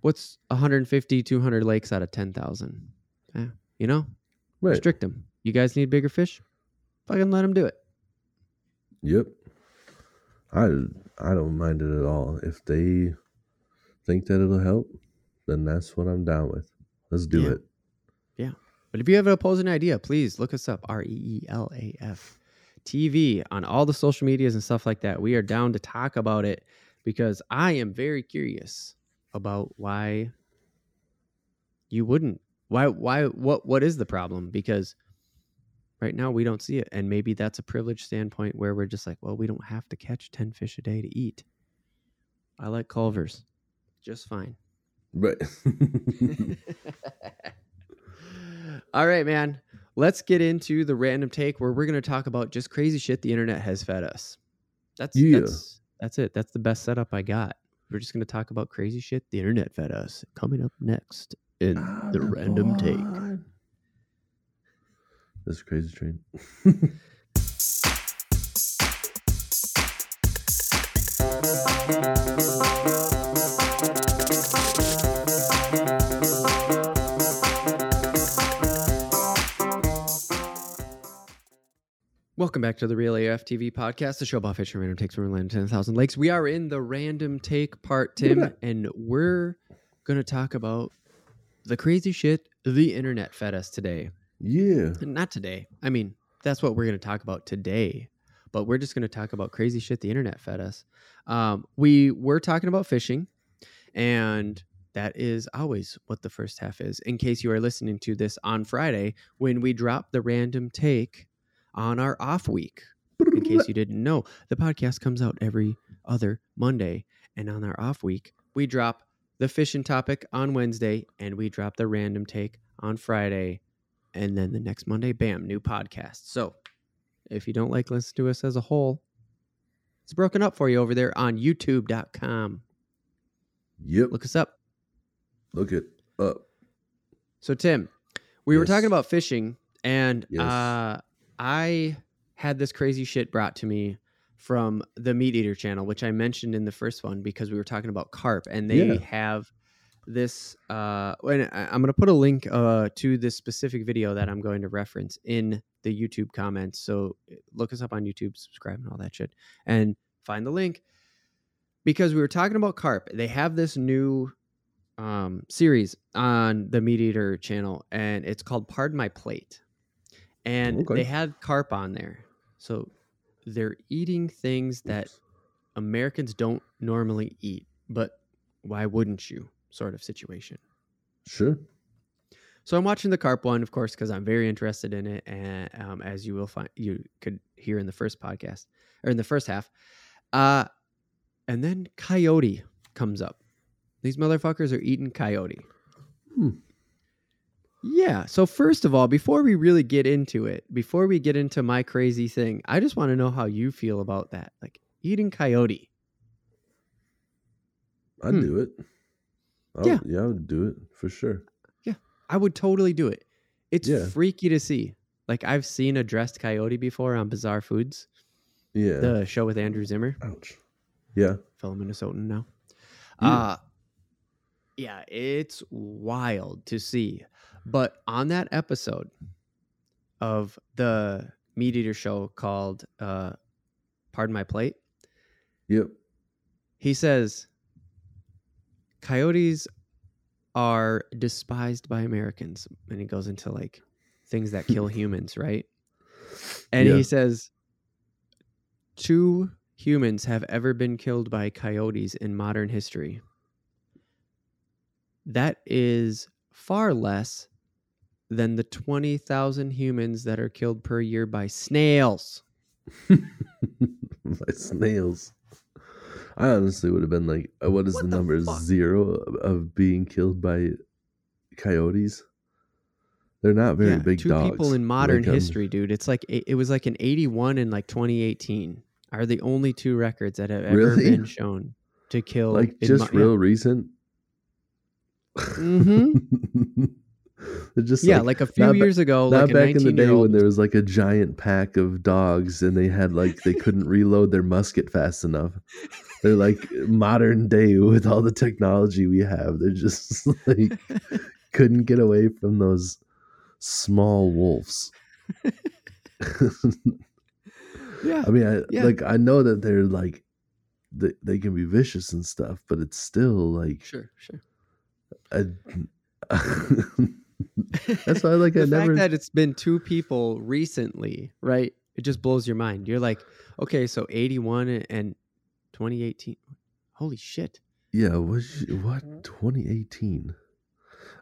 what's one hundred fifty, two hundred lakes out of ten thousand? Yeah, you know, right. Restrict them. You guys need bigger fish? Fucking let them do it. Yep. I, I don't mind it at all. If they think that it'll help, then that's what I'm down with. Let's do yeah. it. Yeah. But if you have an opposing idea, please look us up. R E E L A F T V on all the social medias and stuff like that. We are down to talk about it because I am very curious about why you wouldn't. Why, why, what, what is the problem? Because right now we don't see it. And maybe that's a privileged standpoint where we're just like, well, we don't have to catch ten fish a day to eat. I like Culver's just fine. Right. All right, man. Let's get into the random take where we're going to talk about just crazy shit the internet has fed us. That's, yeah. that's, that's it. That's the best setup I got. We're just going to talk about crazy shit the internet fed us. Coming up next in the oh, random God. take. This is crazy train. Welcome back to the Real A F T V podcast, the show about fish and random takes from Atlanta ten thousand lakes. We are in the random take part, Tim, and we're going to talk about the crazy shit the internet fed us today. Yeah. Not today. I mean, that's what we're going to talk about today, but we're just going to talk about crazy shit the internet fed us. Um, we were talking about fishing, and that is always what the first half is. In case you are listening to this on Friday, when we drop the random take on our off week, in case you didn't know, the podcast comes out every other Monday. And on our off week, we drop the fishing topic on Wednesday, and we drop the random take on Friday. And then the next Monday, bam, new podcast. So if you don't like listening to us as a whole, it's broken up for you over there on YouTube dot com. Yep. Look us up. Look it up. So, Tim, we yes. were talking about fishing, and yes. uh I had this crazy shit brought to me from the Meat Eater channel, which I mentioned in the first one because we were talking about carp, and they yeah. have this, uh, and I'm going to put a link uh, to this specific video that I'm going to reference in the YouTube comments. So look us up on YouTube, subscribe and all that shit, and find the link, because we were talking about carp. They have this new um, series on the Meat Eater channel, and it's called Pardon My Plate. And okay. they had carp on there. So they're eating things that Americans don't normally eat, but why wouldn't you sort of situation. Sure. So I'm watching the carp one, of course, because I'm very interested in it, and um, as you will find, you could hear in the first podcast or in the first half. Uh, and then coyote comes up. These motherfuckers are eating coyote. Hmm. Yeah. So first of all, before we really get into it, before we get into my crazy thing, I just want to know how you feel about that, like eating coyote. I'd hmm. do it. I yeah, would, yeah, I would do it for sure. I would totally do it. It's yeah. freaky to see. Like, I've seen a dressed coyote before on Bizarre Foods. Yeah. The show with Andrew Zimmer. Ouch. Yeah. Fellow Minnesotan now. Yeah. Uh, yeah, it's wild to see. But on that episode of the Meat Eater show called uh, Pardon My Plate. Yep. He says, coyotes are despised by Americans, and he goes into like things that kill humans, right? And yeah. he says two humans have ever been killed by coyotes in modern history. That is far less than the twenty thousand humans that are killed per year by snails. By snails. I honestly would have been like, what is what the number? Fuck? Zero of being killed by coyotes? They're not very yeah, big two dogs. Two people in modern like, history, um, dude. It's like, it was like an eighty-one in like twenty eighteen are the only two records that have ever really? been shown to kill. Like just mo- real yeah. recent? Mm-hmm. Just yeah, like, like a few years ba- ago. Not like back in the day when there was like a giant pack of dogs and they had like, they couldn't reload their musket fast enough. They're like modern day with all the technology we have. They're just like, couldn't get away from those small wolves. yeah. I mean, I, yeah. like, I know that they're like, they, they can be vicious and stuff, but it's still like. Sure, sure. I, that's why like the I fact never that it's been two people recently, right? It just blows your mind. You're like, okay, so eighty-one and twenty eighteen, holy shit. Yeah, what what twenty eighteen?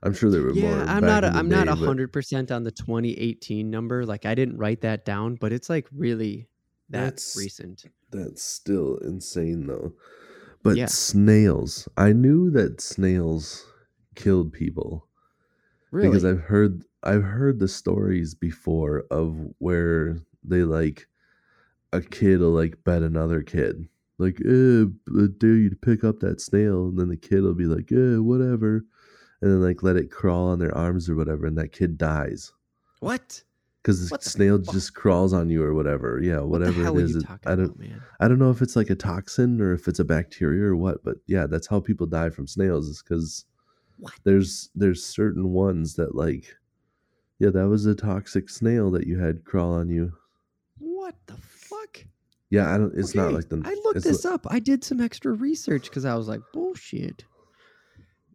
I'm sure there were yeah, more. I'm not a, I'm day, not one hundred percent but... on the twenty eighteen number. Like I didn't write that down, but it's like really that's, that's recent. That's still insane though. But yeah. snails. I knew that snails killed people. Really? Because I've heard I've heard the stories before of where they like a kid will like bet another kid like, eh, dare you to pick up that snail, and then the kid will be like, eh, whatever, and then like let it crawl on their arms or whatever, and that kid dies. What? Because the snail fuck? just crawls on you or whatever. Yeah, whatever what it is. It, I don't. About, man? I don't know if it's like a toxin or if it's a bacteria or what, but yeah, that's how people die from snails is because. What? There's there's certain ones that like, yeah, that was a toxic snail that you had crawl on you. What the fuck? Yeah, I don't. It's okay. not like the. I looked this like, up. I did some extra research because I was like, bullshit.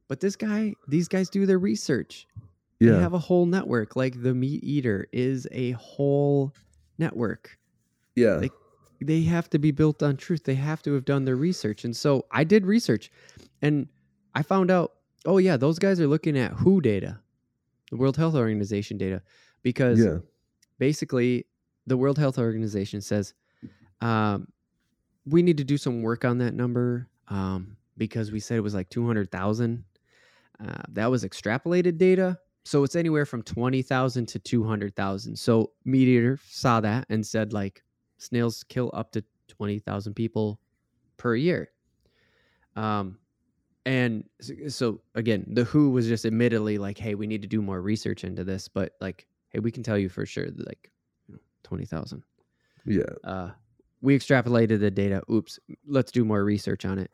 But this guy, these guys do their research. Yeah. They have a whole network. Like the Meat Eater is a whole network. Yeah. Like they have to be built on truth. They have to have done their research, and so I did research, and I found out. Oh, yeah, those guys are looking at W H O data, the World Health Organization data, because yeah. basically the World Health Organization says um, we need to do some work on that number um, because we said it was like two hundred thousand. Uh, that was extrapolated data. So it's anywhere from twenty thousand to two hundred thousand. So Meat Eater saw that and said, like, snails kill up to twenty thousand people per year. Um. And so, again, the W H O was just admittedly like, hey, we need to do more research into this. But like, hey, we can tell you for sure, that like twenty thousand. Yeah. Uh, we extrapolated the data. Oops. Let's do more research on it.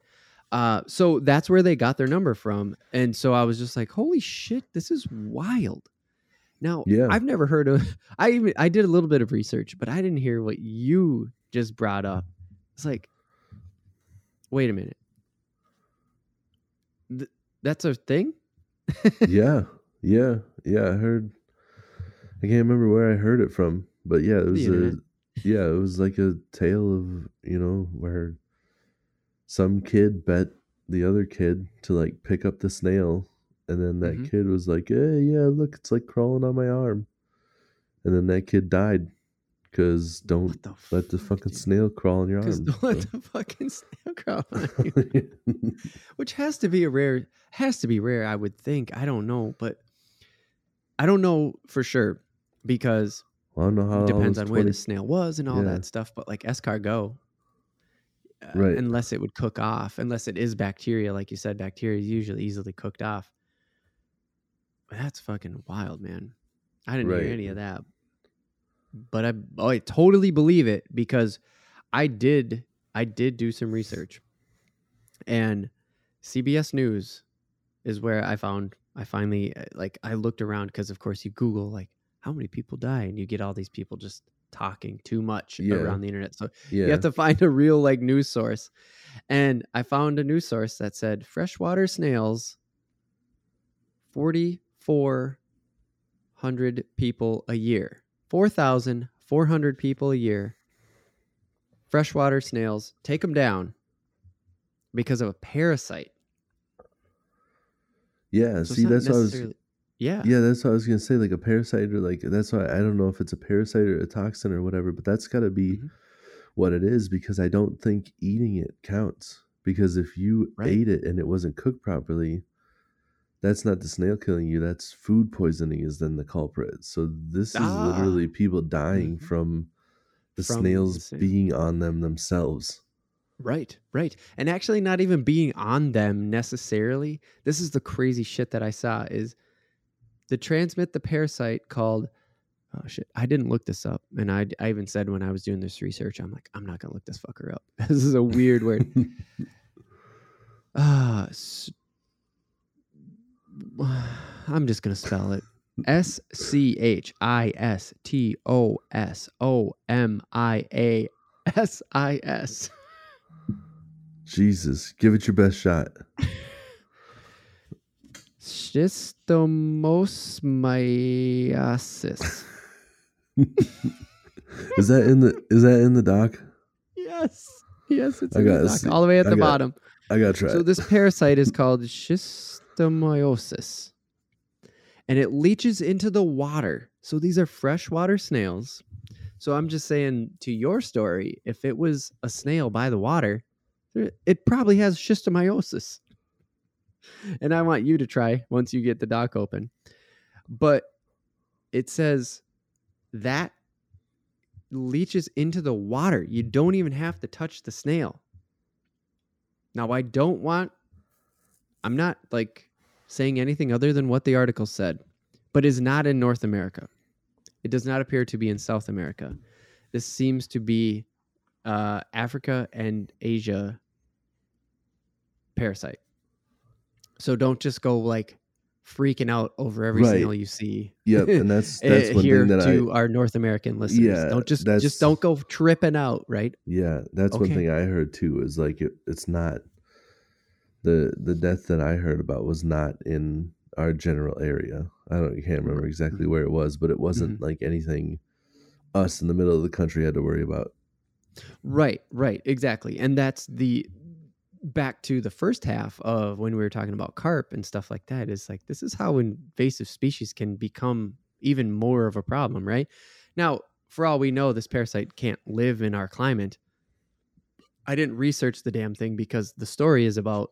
Uh, so that's where they got their number from. And so I was just like, holy shit, this is wild. Now, yeah. I've never heard of I even I did a little bit of research, but I didn't hear what you just brought up. It's like, wait a minute. Th- that's a thing? yeah. Yeah. Yeah. I heard, I can't remember where I heard it from, but yeah, it was a, yeah, it was like a tale of, you know, where some kid bet the other kid to like pick up the snail. And then that mm-hmm. kid was like, hey, yeah, look, it's like crawling on my arm. And then that kid died. Because don't the let fuck, the fucking dude? snail crawl on your arm. Don't so. let the fucking snail crawl on you. Which has to be a rare, has to be rare, I would think. I don't know, but I don't know for sure because well, I don't know how it depends on twenty where the snail was and all yeah. that stuff. But like escargot, uh, right. unless it would cook off, unless it is bacteria, like you said, bacteria is usually easily cooked off. That's fucking wild, man. I didn't right. hear any of that. But I, oh, I totally believe it because I did I did do some research, and C B S News is where I found I finally like I looked around because of course you Google like how many people die and you get all these people just talking too much yeah. around the internet, so yeah. you have to find a real like news source, and I found a news source that said freshwater snails, forty-four hundred people a year. four thousand four hundred people a year, freshwater snails, take them down because of a parasite. Yeah, so see, that's what I was... Yeah. Yeah, that's what I was going to say, like a parasite or like... That's why I don't know if it's a parasite or a toxin or whatever, but that's got to be mm-hmm. what it is because I don't think eating it counts. Because if you right. ate it and it wasn't cooked properly... That's not the snail killing you. That's food poisoning is then the culprit. So this is ah. literally people dying from the from snails the being on them themselves. Right, right. And actually not even being on them necessarily. This is the crazy shit that I saw is to transmit the parasite called, oh shit, I didn't look this up. And I, I even said when I was doing this research, I'm like, I'm not going to look this fucker up. This is a weird word. Ah, uh, so, I'm just going to spell it. S C H I S T O S O M I A S I S. Jesus, give it your best shot. Schistosomiasis. Is that in the is that in the doc? Yes. Yes, it's I in the doc. See. All the way at I the got, bottom. I got to try. So this parasite is called schistosomiasis. Schistosomiasis, and it leaches into the water. So these are freshwater snails. So I'm just saying to your story, if it was a snail by the water, it probably has schistosomiasis. And I want you to try once you get the doc open. But it says that leaches into the water. You don't even have to touch the snail. Now, I don't want... I'm not like saying anything other than what the article said, but is not in North America. It does not appear to be in South America. This seems to be uh, Africa and Asia parasite. So don't just go like freaking out over every right. snail you see. Yep, and that's that's one here thing that to I, our North American listeners. Yeah, don't just just don't go tripping out, right? Yeah, that's okay. One thing I heard too is like it, it's not. The the death that I heard about was not in our general area. I don't, I can't remember exactly where it was, but it wasn't mm-hmm. like anything us in the middle of the country had to worry about. Right, right, exactly. And that's the, back to the first half of when we were talking about carp and stuff like that, is like, this is how invasive species can become even more of a problem, right? Now, for all we know, this parasite can't live in our climate. I didn't research the damn thing because the story is about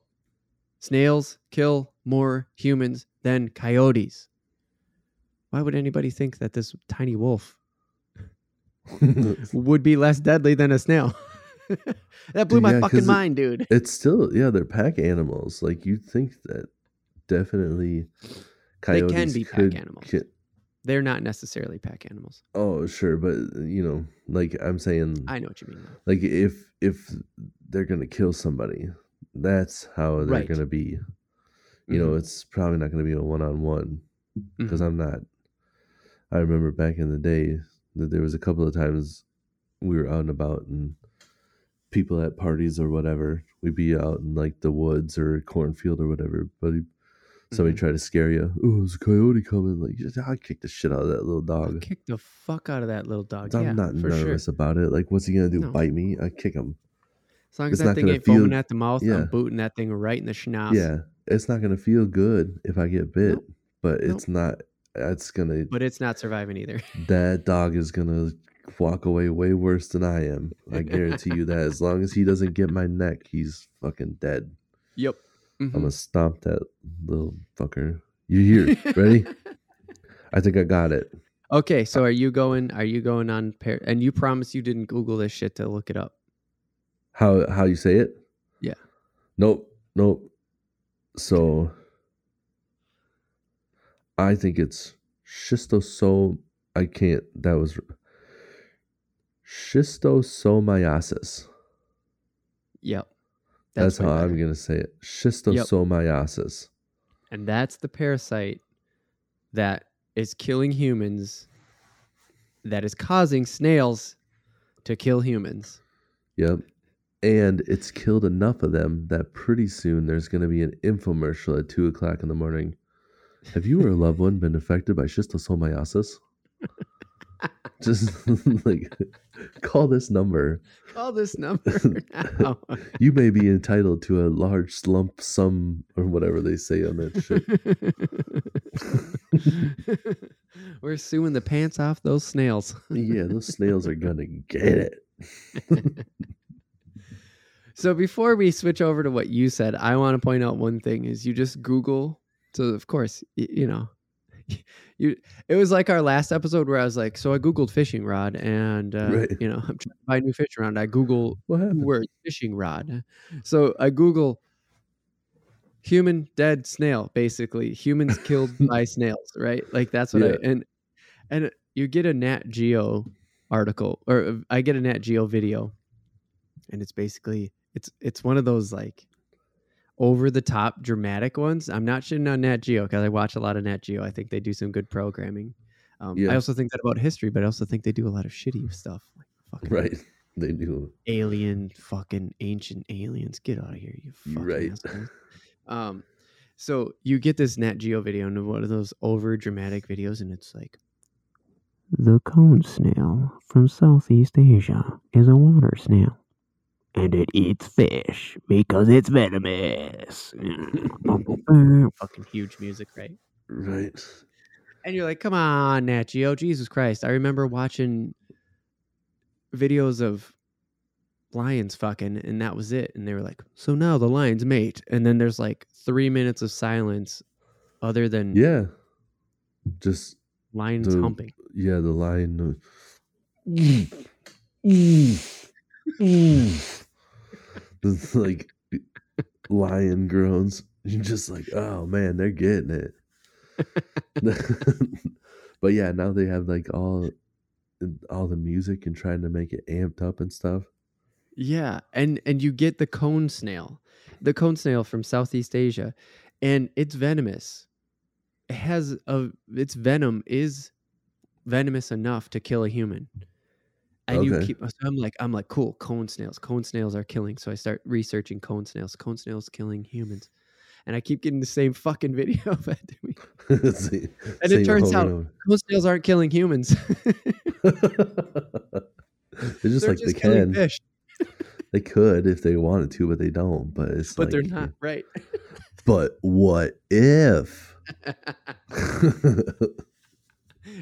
snails kill more humans than coyotes. Why would anybody think that this tiny wolf would be less deadly than a snail? That blew yeah, my fucking it, mind, dude. It's still, yeah, they're pack animals. Like, you'd think that definitely coyotes They can be could, pack animals. Can... They're not necessarily pack animals. Oh, sure. But, you know, like I'm saying... I know what you mean. Though. Like, if if they're going to kill somebody... That's how they're right. going to be. You mm-hmm. know, it's probably not going to be a one-on-one because mm-hmm. I'm not. I remember back in the day that there was a couple of times we were out and about and people at parties or whatever. We'd be out in like the woods or cornfield or whatever, but he, somebody mm-hmm. tried to scare you. Oh, there's a coyote coming. Like, just, I'll kick the shit out of that little dog. I'll kick the fuck out of that little dog. I'm yeah, not nervous sure. about it. Like, what's he going to do? No. Bite me? I kick him. As long as it's that thing ain't feel... foaming at the mouth, yeah. I'm booting that thing right in the schnoz. Yeah. It's not going to feel good if I get bit, nope. but nope. it's not. It's going to. But it's not surviving either. That dog is going to walk away way worse than I am. I guarantee you that. As long as he doesn't get my neck, he's fucking dead. Yep. Mm-hmm. I'm gonna stomp that little fucker. You here? Ready? I think I got it. Okay, so are you going? Are you going on? Par- and you promise you didn't Google this shit to look it up. How how you say it? Yeah. Nope. Nope. So I think it's schistosomiasis. I can't. That was schistosomiasis. Yep. That's, that's how I'm going to say it. Schistosomiasis. Yep. And that's the parasite that is killing humans, that is causing snails to kill humans. Yep. And it's killed enough of them that pretty soon there's going to be an infomercial at two o'clock in the morning. Have you or a loved one been affected by schistosomiasis? Just like call this number. Call this number now. You may be entitled to a large lump sum or whatever they say on that shit. We're suing the pants off those snails. Yeah, those snails are gonna get it. So before we switch over to what you said, I want to point out one thing: is you just Google. So of course, you, you know. You, it was like our last episode where I was like, so I Googled fishing rod and, uh, right. you know, I'm trying to buy a new fish around. I Google word fishing rod. So I Google human dead snail, basically humans killed by snails, right? Like that's what yeah. I, and, and you get a Nat Geo article or I get a Nat Geo video and it's basically, it's, it's one of those like over the top dramatic ones. I'm not shitting on Nat Geo because I watch a lot of Nat Geo. I think they do some good programming. Um, yeah. I also think that about history, but I also think they do a lot of shitty stuff. Like fucking right. They do. Alien fucking ancient aliens. Get out of here, you fucking right. assholes. Um, so you get this Nat Geo video and one of those over dramatic videos and it's like, the cone snail from Southeast Asia is a water snail. And it eats fish because it's venomous. Fucking huge music, right? Right. And you're like, come on, Nat Geo, Jesus Christ. I remember watching videos of lions fucking, and that was it. And they were like, so now the lions mate. And then there's like three minutes of silence other than yeah, just lions the, humping. Yeah, the lion. Mm. Mm. Mm. It's like lion groans. You're just like, oh man, they're getting it. But yeah, now they have like all all the music and trying to make it amped up and stuff. Yeah, and and you get the cone snail, the cone snail from Southeast Asia, and it's venomous. It has a its venom is venomous enough to kill a human. And okay. you keep, so I'm like, I'm like, cool, cone snails. Cone snails are killing. So I start researching cone snails. Cone snails killing humans. And I keep getting the same fucking video fed to me. See, and it turns out cone snails aren't killing humans. They're just they're like, just they can. Fish. They could if they wanted to, but they don't. But it's But like, they're not, right? But what if?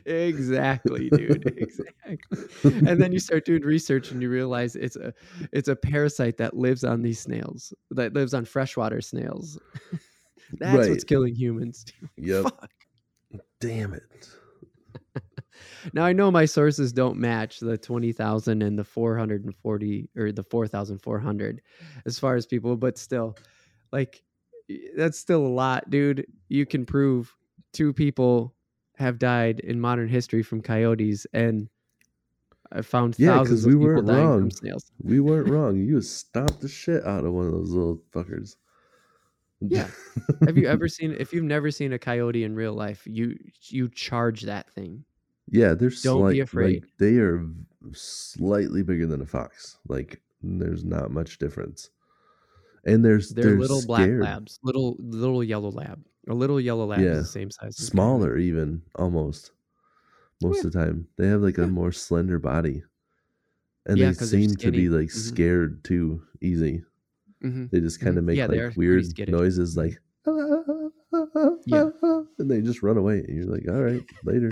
Exactly, dude. Exactly. And then you start doing research and you realize it's a it's a parasite that lives on these snails, that lives on freshwater snails. That's right. What's killing humans. Yep. Fuck. Damn it. Now I know my sources don't match the twenty thousand and the four hundred forty or the four thousand four hundred as far as people, but still, like that's still a lot, dude. You can prove two people have died in modern history from coyotes, and I found yeah, thousands we of people dying wrong. From snails. We weren't wrong. You stomped the shit out of one of those little fuckers. Yeah. Have you ever seen? If you've never seen a coyote in real life, you you charge that thing. Yeah, they're don't slight, be afraid. Like, they are slightly bigger than a fox. Like There's not much difference. And there's they're, they're little scared. black labs, little little yellow lab. A little yellow lab yeah. is the same size. Smaller as even almost most yeah. of the time. They have like a yeah. more slender body. And yeah, they seem to be like mm-hmm. scared too easy. Mm-hmm. They just kind of make yeah, like weird noises like yeah. and they just run away and you're like, all right, later.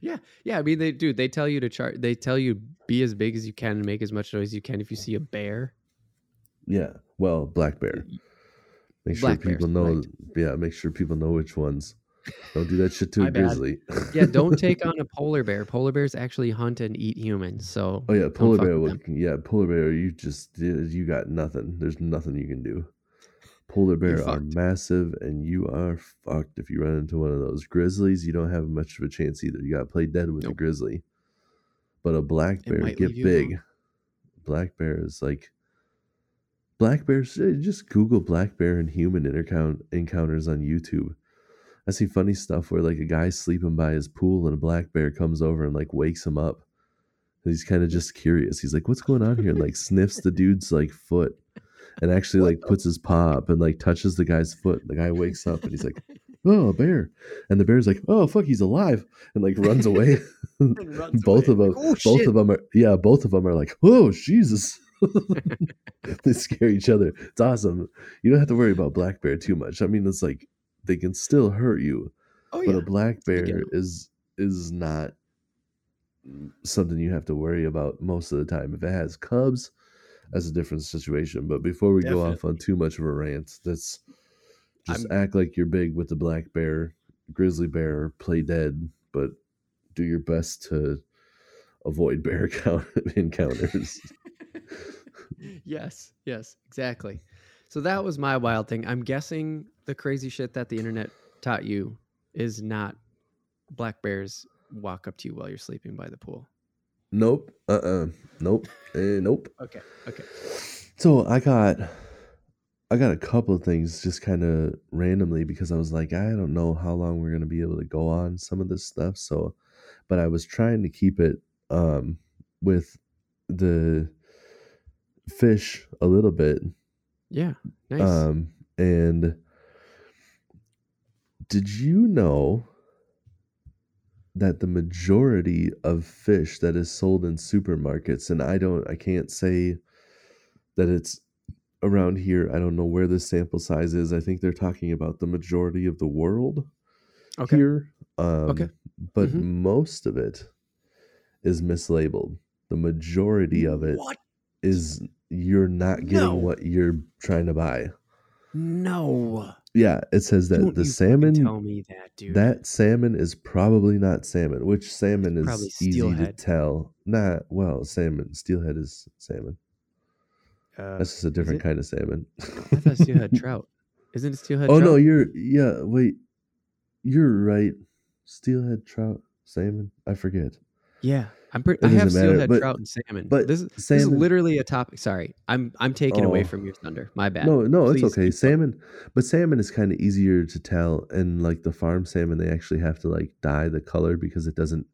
Yeah. Yeah. I mean, they do. They tell you to char- They tell you be as big as you can and make as much noise as you can. If you see a bear. Yeah. Well, black bear. Make black sure people know. Right. Yeah. Make sure people know which ones. Don't do that shit to a grizzly. Yeah. Don't take on a polar bear. Polar bears actually hunt and eat humans. So. Oh yeah. Polar bear. Will, yeah. Polar bear. You just, you got nothing. There's nothing you can do. Polar bear are massive and you are fucked if you run into one of those. Grizzlies, you don't have much of a chance either. You got to play dead with nope. a grizzly. But a black bear, get big. Know. Black bear is like... Black bears, just Google black bear and human intercount encounters on YouTube. I see funny stuff where like a guy's sleeping by his pool and a black bear comes over and like wakes him up. And he's kind of just curious. He's like, what's going on here? And like sniffs the dude's like foot. And actually, what like, the- puts his paw up and, like, touches the guy's foot. The guy wakes up and he's like, oh, a bear. And the bear's like, oh, fuck, he's alive. And, like, runs away. runs both away. of them. Oh, both shit. of them are, yeah, both of them are like, oh, Jesus. They scare each other. It's awesome. You don't have to worry about black bear too much. I mean, it's like, they can still hurt you. Oh, but yeah. a black bear is is not something you have to worry about most of the time. If it has cubs, that's a different situation. But before we Definitely. go off on too much of a rant, that's just I'm, act like you're big with the black bear, grizzly bear, play dead, but do your best to avoid bear count, encounters. Yes, yes, exactly. So that was my wild thing. I'm guessing the crazy shit that the internet taught you is not black bears walk up to you while you're sleeping by the pool. Nope. Uh-uh. Nope. Uh, nope. Okay. Okay. So I got, I got a couple of things just kind of randomly because I was like, I don't know how long we're going to be able to go on some of this stuff. So, but I was trying to keep it um, with the fish a little bit. Yeah. Nice. Um, and did you know that the majority of fish that is sold in supermarkets, and I don't, I can't say that it's around here. I don't know where the sample size is. I think they're talking about the majority of the world okay. here. Um, okay. But mm-hmm. most of it is mislabeled. The majority of it what? is you're not getting no. what you're trying to buy. No. Yeah, it says that Don't the salmon tell me that, dude. that salmon is probably not salmon, which salmon it's is easy to tell. Nah, well, salmon, steelhead is salmon. Uh, That's just a different kind of salmon. I thought steelhead trout. Isn't it steelhead oh, trout? Oh, no, you're, yeah, wait. You're right. Steelhead trout, salmon, I forget. Yeah, I'm pretty, I have matter, steelhead but, trout and salmon. But this is, salmon, this is literally a topic. Sorry, I'm I'm taking oh, away from your thunder. My bad. No, no, Please it's okay. Salmon, on. but salmon is kind of easier to tell. And like the farm salmon, they actually have to like dye the color because it doesn't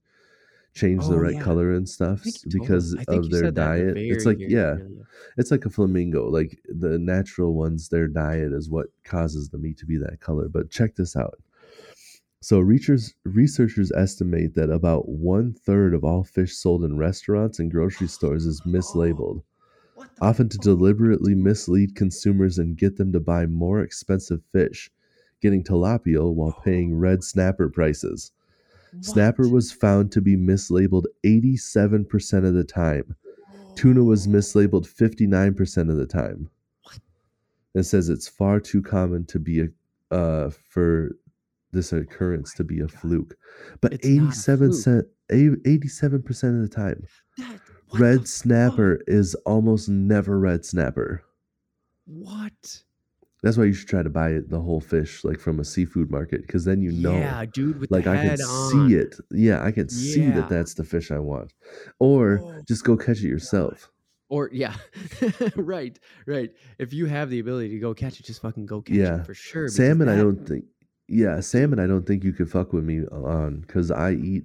change oh, the right yeah. color and stuff because of their diet. It's like yeah, area. it's like a flamingo. Like the natural ones, their diet is what causes the meat to be that color. But check this out. So researchers, researchers estimate that about one third of all fish sold in restaurants and grocery stores is mislabeled, oh, often to deliberately mislead consumers and get them to buy more expensive fish, getting tilapia while paying red snapper prices. What? Snapper was found to be mislabeled eighty-seven percent of the time. Tuna was mislabeled fifty-nine percent of the time. What? It says it's far too common to be a uh, for... this occurrence oh to be a God. fluke, but it's eighty-seven percent of the time, that, red the snapper fuck? is almost never red snapper. What? That's why you should try to buy it, the whole fish, like from a seafood market, because then you know. Yeah, dude, with like the I head can on. see it. Yeah, I can yeah. see that that's the fish I want, or oh, just go catch it yourself. God. Or yeah, right, right. If you have the ability to go catch it, just fucking go catch yeah. it for sure. Salmon, that, I don't think. Yeah, salmon I don't think you could fuck with me on because I eat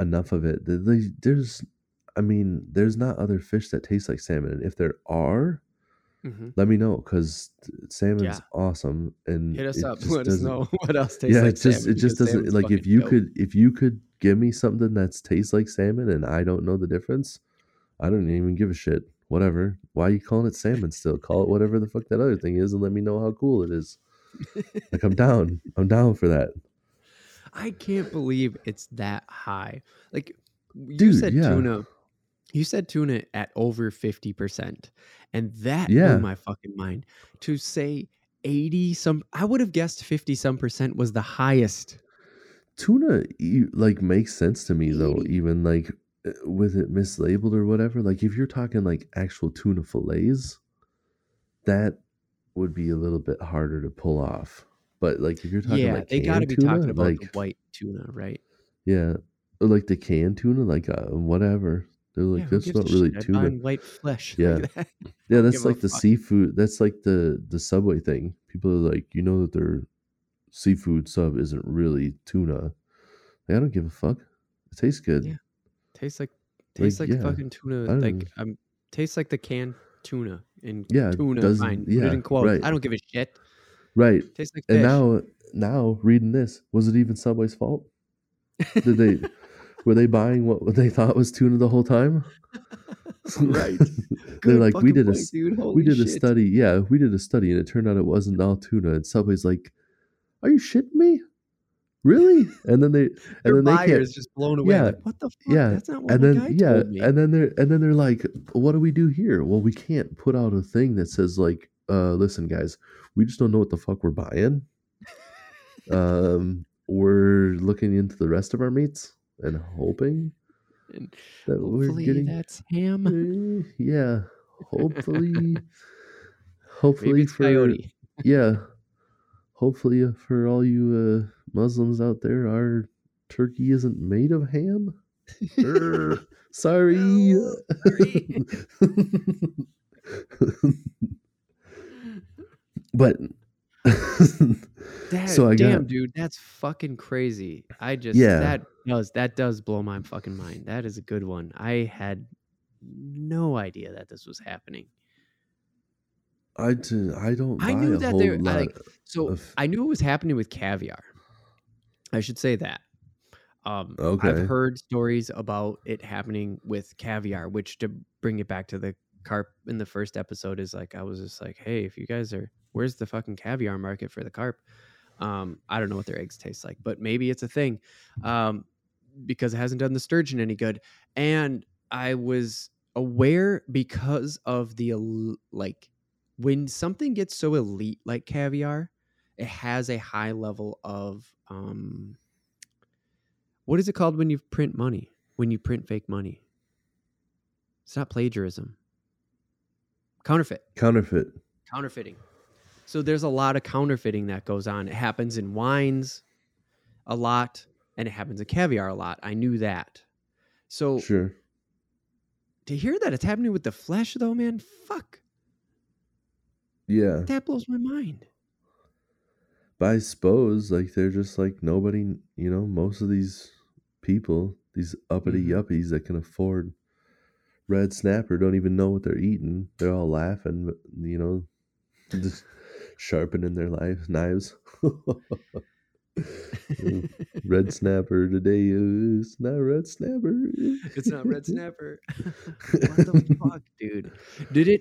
enough of it. There's I mean, there's not other fish that taste like salmon. And if there are, mm-hmm. let me know, because salmon's yeah. awesome. And hit us up. Let us know what else tastes yeah, like just, salmon. Yeah, it just doesn't, like, if you dope. could if you could give me something that tastes like salmon and I don't know the difference, I don't even give a shit. Whatever. Why are you calling it salmon still? Call it whatever the fuck that other thing is and let me know how cool it is. Like, I'm down. I'm down for that. I can't believe it's that high. Like, you Dude, said yeah. tuna. You said tuna at over fifty percent. And that yeah. blew my fucking mind. To say eighty some, I would have guessed fifty some percent was the highest. Tuna, like, makes sense to me, though, even like with it mislabeled or whatever. Like, if you're talking like actual tuna fillets, that would be a little bit harder to pull off. But like, if you're talking yeah, like they gotta be tuna, talking about like, the white tuna, right? Yeah. Or like the canned tuna, like uh, whatever. They're like, yeah, that's not really shit? tuna. White flesh. Yeah. Like that. Yeah, that's like the fuck. seafood. That's like the, the Subway thing. People are like, you know that their seafood sub isn't really tuna. Like, I don't give a fuck. It tastes good. Yeah. Tastes like tastes like, like yeah. fucking tuna. Like um tastes like the canned tuna in yeah, tuna doesn't, fine. Yeah, it in quote. Right. I don't give a shit. Right. Tastes like and fish. now now reading this, was it even Subway's fault? Did they were they buying what they thought was tuna the whole time? Right. They're like, we did a point, dude. we did shit. a study. Yeah, we did a study and it turned out it wasn't all tuna. And Subway's like, are you shitting me? Really? And then they and Their then they can't, just blown away. Yeah, like, what the fuck? Yeah. That's not what and the then, guy yeah, told me. And then they're and then they're like, what do we do here? Well, we can't put out a thing that says like, uh, listen, guys, we just don't know what the fuck we're buying. um, we're looking into the rest of our meats and hoping and that we're getting that's ham. Uh, yeah, hopefully, hopefully Maybe it's for coyote. yeah, hopefully for all you uh, Muslims out there, our turkey isn't made of ham. er, sorry. No, sorry. But that, so I damn got, dude, that's fucking crazy. I just yeah. that does that does blow my fucking mind. That is a good one. I had no idea that this was happening. I do, I don't. I knew that they like so. Of... I knew it was happening with caviar. I should say that. Um, okay. I've heard stories about it happening with caviar, which to bring it back to the carp in the first episode is like, I was just like, hey, if you guys are, where's the fucking caviar market for the carp? Um, I don't know what their eggs taste like, but maybe it's a thing, um, because it hasn't done the sturgeon any good. And I was aware because of the, like, when something gets so elite like caviar, it has a high level of, um, what is it called when you print money? When you print fake money? It's not plagiarism. Counterfeit. Counterfeit. Counterfeiting. So there's a lot of counterfeiting that goes on. It happens in wines a lot, and it happens in caviar a lot. I knew that. So sure. To hear that it's happening with the flesh, though, man, fuck. Yeah. That blows my mind. But I suppose, like, they're just like nobody, you know, most of these people, these uppity yuppies that can afford red snapper don't even know what they're eating. They're all laughing, you know, just sharpening their life, knives. Red snapper today is not red snapper. It's not red snapper. What the fuck, dude? Did it?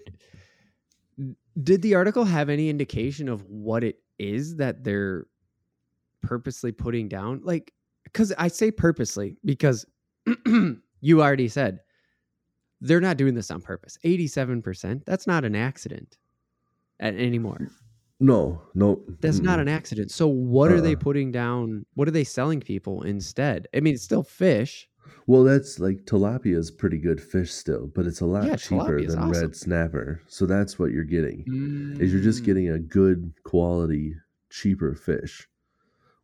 Did the article have any indication of what it is that they're purposely putting down? Like, because I say purposely because you already said. They're not doing this on purpose. eighty-seven percent. That's not an accident anymore. No, no. That's not an accident. So what uh, are they putting down? What are they selling people instead? I mean, it's still fish. Well, that's like tilapia is pretty good fish still, but it's a lot yeah, cheaper than awesome. red snapper. So that's what you're getting mm. is you're just getting a good quality, cheaper fish,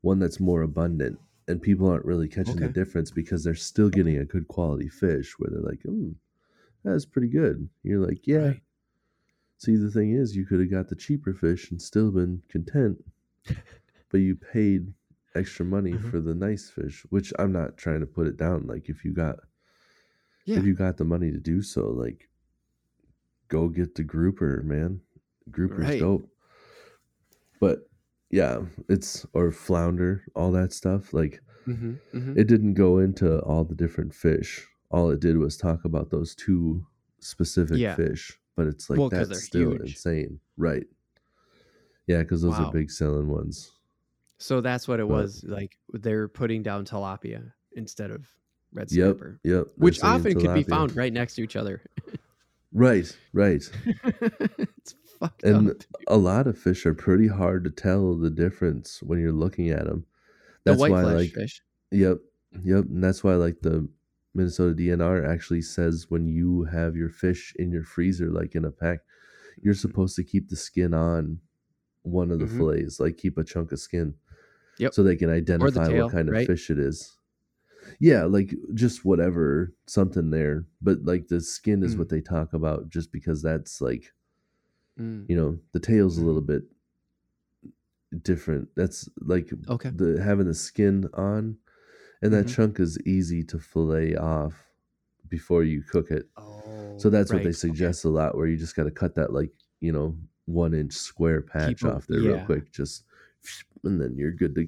one that's more abundant. And people aren't really catching okay. the difference because they're still getting a good quality fish where they're like, ooh. That's pretty good. You're like, yeah. Right. See, the thing is, you could have got the cheaper fish and still been content, but you paid extra money mm-hmm. for the nice fish, which I'm not trying to put it down. Like, if you got, yeah. If you got the money to do so, like, go get the grouper, man. Grouper's right. dope. But yeah, it's, or flounder, all that stuff. Like, mm-hmm, mm-hmm. It didn't go into all the different fish. All it did was talk about those two specific yeah. fish. But it's like, well, that's still huge. Insane. Right. Yeah, because those wow. are big selling ones. So that's what it but, was. Like, they're putting down tilapia instead of red snapper. Yep, yep. Which often tilapia. Could be found right next to each other. Right, right. It's fucked and up. And a lot of fish are pretty hard to tell the difference when you're looking at them. That's the white why, flesh like, fish. Yep, yep. And that's why, like, the Minnesota D N R actually says when you have your fish in your freezer, like in a pack, you're supposed to keep the skin on one of the mm-hmm. fillets, like keep a chunk of skin. Yep. So they can identify tail, what kind of right? fish it is. Yeah, like just whatever, something there. But like the skin is mm. what they talk about, just because that's like, mm. you know, the tail's a little bit different. That's like okay. the having the skin on, and that mm-hmm. chunk is easy to fillet off before you cook it. Oh, so that's right. what they suggest okay. a lot, where you just got to cut that, like, you know, one inch square patch Keep off there yeah. real quick, just, and then you're good to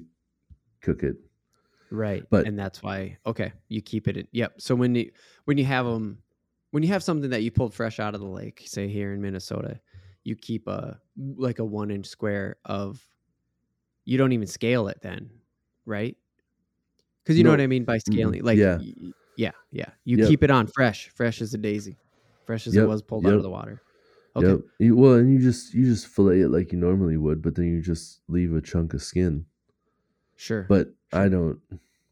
cook it. Right. But, and that's why, okay, you keep it in. Yep. So when you, when you have them, um, when you have something that you pulled fresh out of the lake, say here in Minnesota, you keep a, like a one inch square of, you don't even scale it then. Right. Cause you no, know what I mean by scaling. Like, yeah, y- yeah, yeah. You yep. keep it on fresh, fresh as a daisy, fresh as yep. it was pulled yep. out of the water. Okay. Yep. You, well, and you just, you just fillet it like you normally would, but then you just leave a chunk of skin. Sure. But sure. I don't,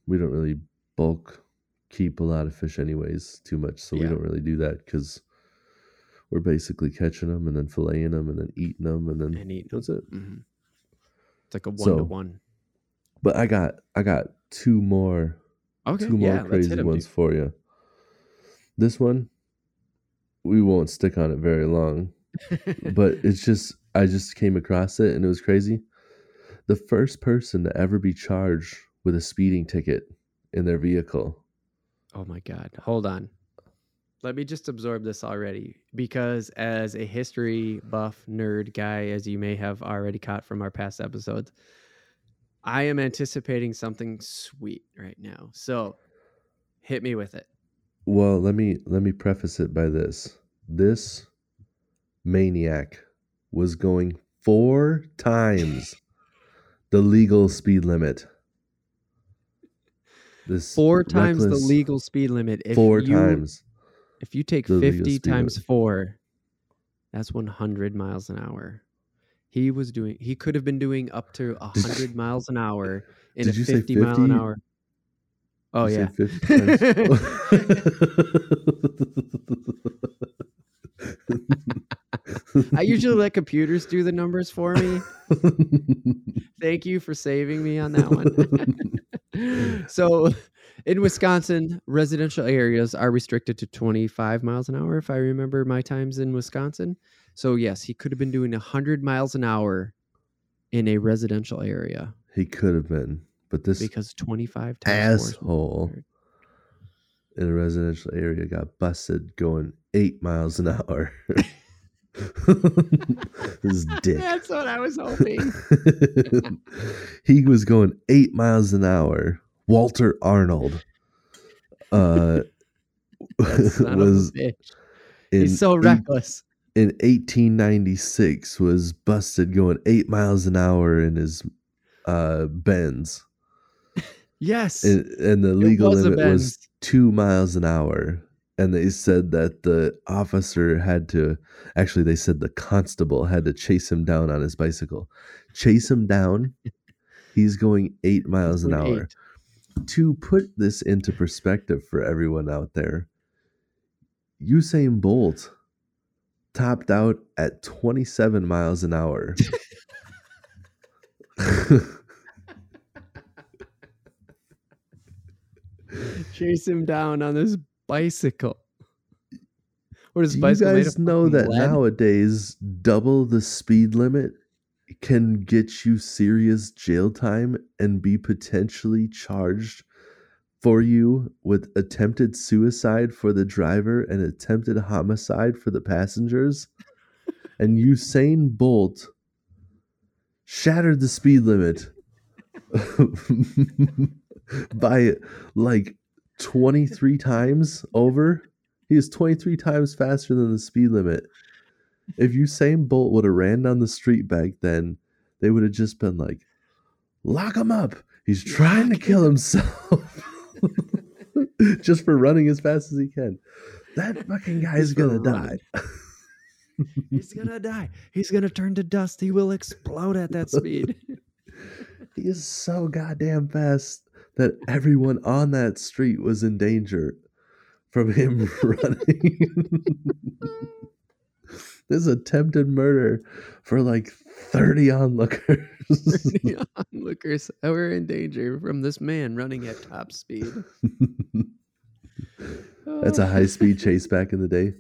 we don't really bulk keep a lot of fish anyways too much. So yeah. we don't really do that, because we're basically catching them and then filleting them and then eating them and then and eating that's them. It. Mm-hmm. It's like a one so, to one. But I got, I got two more, okay. two more yeah, crazy them, ones dude. For you. This one, we won't stick on it very long, but it's just, I just came across it and it was crazy. The first person to ever be charged with a speeding ticket in their vehicle. Oh my God. Hold on. Let me just absorb this already, because as a history buff nerd guy, as you may have already caught from our past episodes, I am anticipating something sweet right now. So hit me with it. Well, let me, let me preface it by this. This maniac was going four times the legal speed limit. This four times the legal speed limit. If four you, times. If you take fifty times limit. Four, that's one hundred miles an hour. He was doing. He could have been doing up to one hundred miles an hour in a fifty mile an hour. Oh yeah. I usually let computers do the numbers for me. Thank you for saving me on that one. So in Wisconsin, residential areas are restricted to twenty-five miles an hour, if I remember my times in Wisconsin. So yes, he could have been doing one hundred miles an hour in a residential area. He could have been, but this because twenty-five times asshole in a residential area got busted going eight miles an hour. His dick. That's what I was hoping. He was going eight miles an hour. Walter Arnold uh, was in, he's so reckless. In eighteen ninety-six, was busted going eight miles an hour in his uh, Benz. Yes, and, and the legal was limit was two miles an hour. And they said that the officer had to, actually they said the constable had to chase him down on his bicycle. Chase him down. He's going eight miles an hour. Eight. To put this into perspective for everyone out there, Usain Bolt topped out at twenty-seven miles an hour. Chase him down on this bicycle. What is bicycle? You guys know that lead? Nowadays, double the speed limit can get you serious jail time and be potentially charged for you with attempted suicide for the driver and attempted homicide for the passengers. And Usain Bolt shattered the speed limit by like twenty-three times over. He is twenty-three times faster than the speed limit. If Usain Bolt would have ran down the street back then, they would have just been like, lock him up. He's trying to kill himself just for running as fast as he can. That fucking guy's going to die. He's going to die. He's going to turn to dust. He will explode at that speed. He is so goddamn fast that everyone on that street was in danger from him running. This attempted murder for like thirty onlookers. thirty onlookers that were in danger from this man running at top speed. That's a high-speed chase back in the day.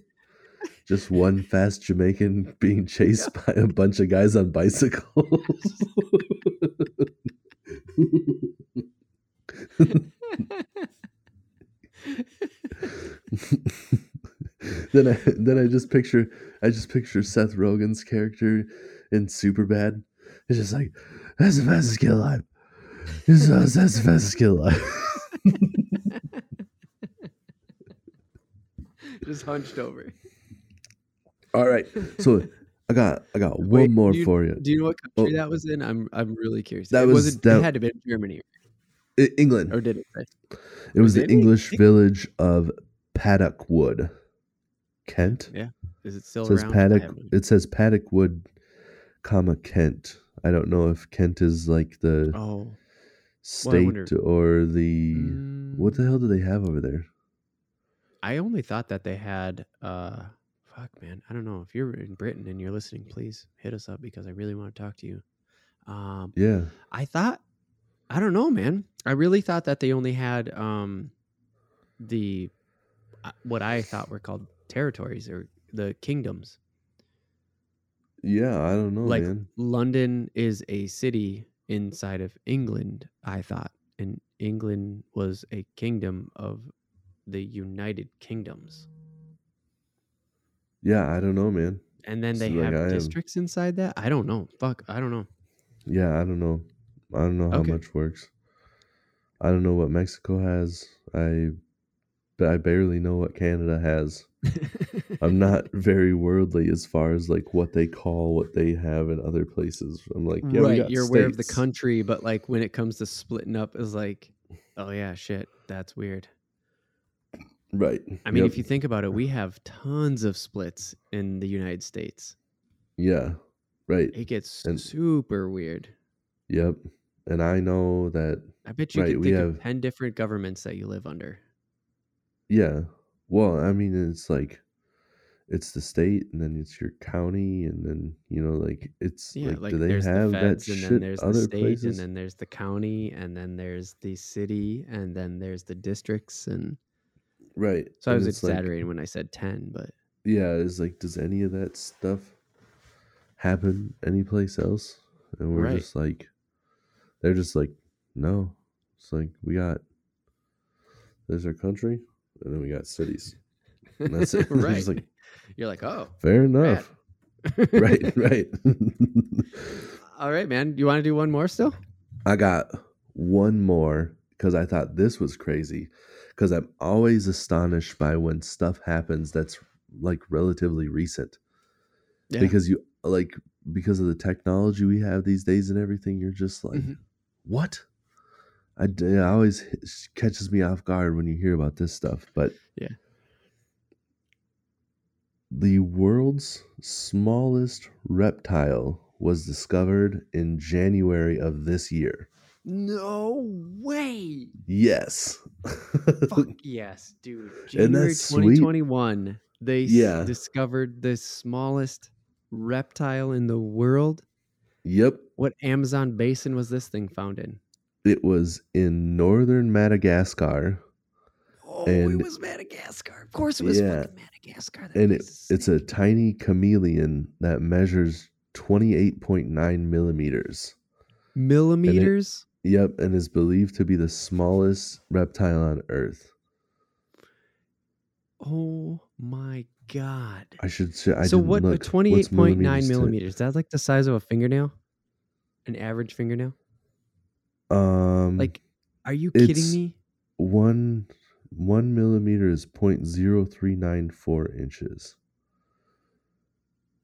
Just one fast Jamaican being chased yeah. by a bunch of guys on bicycles. Then I then I just picture I just picture Seth Rogen's character in Superbad. It's just like, that's the fastest kid alive. That's the fastest kid alive. Just hunched over. All right, so I got I got one Wait, more you, for you. Do you know what country oh, that was in? I'm I'm really curious. That it was wasn't, that, it had to be Germany, it, England, or did it? Right? It, it was, was the English England? village of Paddock Wood, Kent. Yeah, is it still it says around? Paddock, it says Paddock Wood, comma Kent. I don't know if Kent is like the oh. state well, or the mm. what the hell do they have over there? I only thought that they had. Uh, fuck, man, I don't know. If you're in Britain and you're listening, please hit us up because I really want to talk to you. Um, yeah, I thought. I don't know, man. I really thought that they only had um, the. what I thought were called territories or the kingdoms. Yeah, I don't know, like, man. London is a city inside of England, I thought. And England was a kingdom of the United Kingdoms. Yeah, I don't know, man. And then they so have like districts am... inside that? I don't know. Fuck, I don't know. Yeah, I don't know. I don't know how okay. much works. I don't know what Mexico has. I... But I barely know what Canada has. I'm not very worldly as far as like what they call what they have in other places. I'm like, yeah, right, we got you're states. Aware of the country, but like when it comes to splitting up, is like, oh yeah, shit, that's weird. Right. I mean, yep. if you think about it, we have tons of splits in the United States. Yeah. Right. It gets and, super weird. Yep. And I know that. I bet you right, can think have, of ten different governments that you live under. Yeah. Well, I mean, it's like, it's the state and then it's your county and then, you know, like it's yeah, like, like, do they have the feds, that and shit then there's other the state places? And then there's the county and then there's the city and then there's the districts and. Right. So and I was exaggerating like, when I said ten, but. Yeah. It's like, does any of that stuff happen anyplace else? And we're right. just like, they're just like, no, it's like, we got, there's our country. And then we got cities. And that's it. Right. Like, you're like, oh. Fair enough. right, right. All right, man. You want to do one more still? I got one more because I thought this was crazy because I'm always astonished by when stuff happens that's like relatively recent. Yeah. Because you like because of the technology we have these days and everything, you're just like, mm-hmm. what? I, it always catches me off guard when you hear about this stuff, but yeah, the world's smallest reptile was discovered in January of this year. No way. Yes. Fuck yes, dude. January twenty twenty-one, sweet? they yeah. s- discovered the smallest reptile in the world. Yep. What Amazon basin was this thing found in? It was in northern Madagascar. Oh, and it was Madagascar. Of course it was yeah. fucking Madagascar. That and it, it's a tiny chameleon that measures twenty-eight point nine millimeters. Millimeters? It, Yep, and is believed to be the smallest reptile on Earth. Oh my God! I should say. I so what? Twenty-eight point nine millimeters. Is that like the size of a fingernail? An average fingernail? Um, like, are you kidding me? One one millimeter is point zero three nine four inches.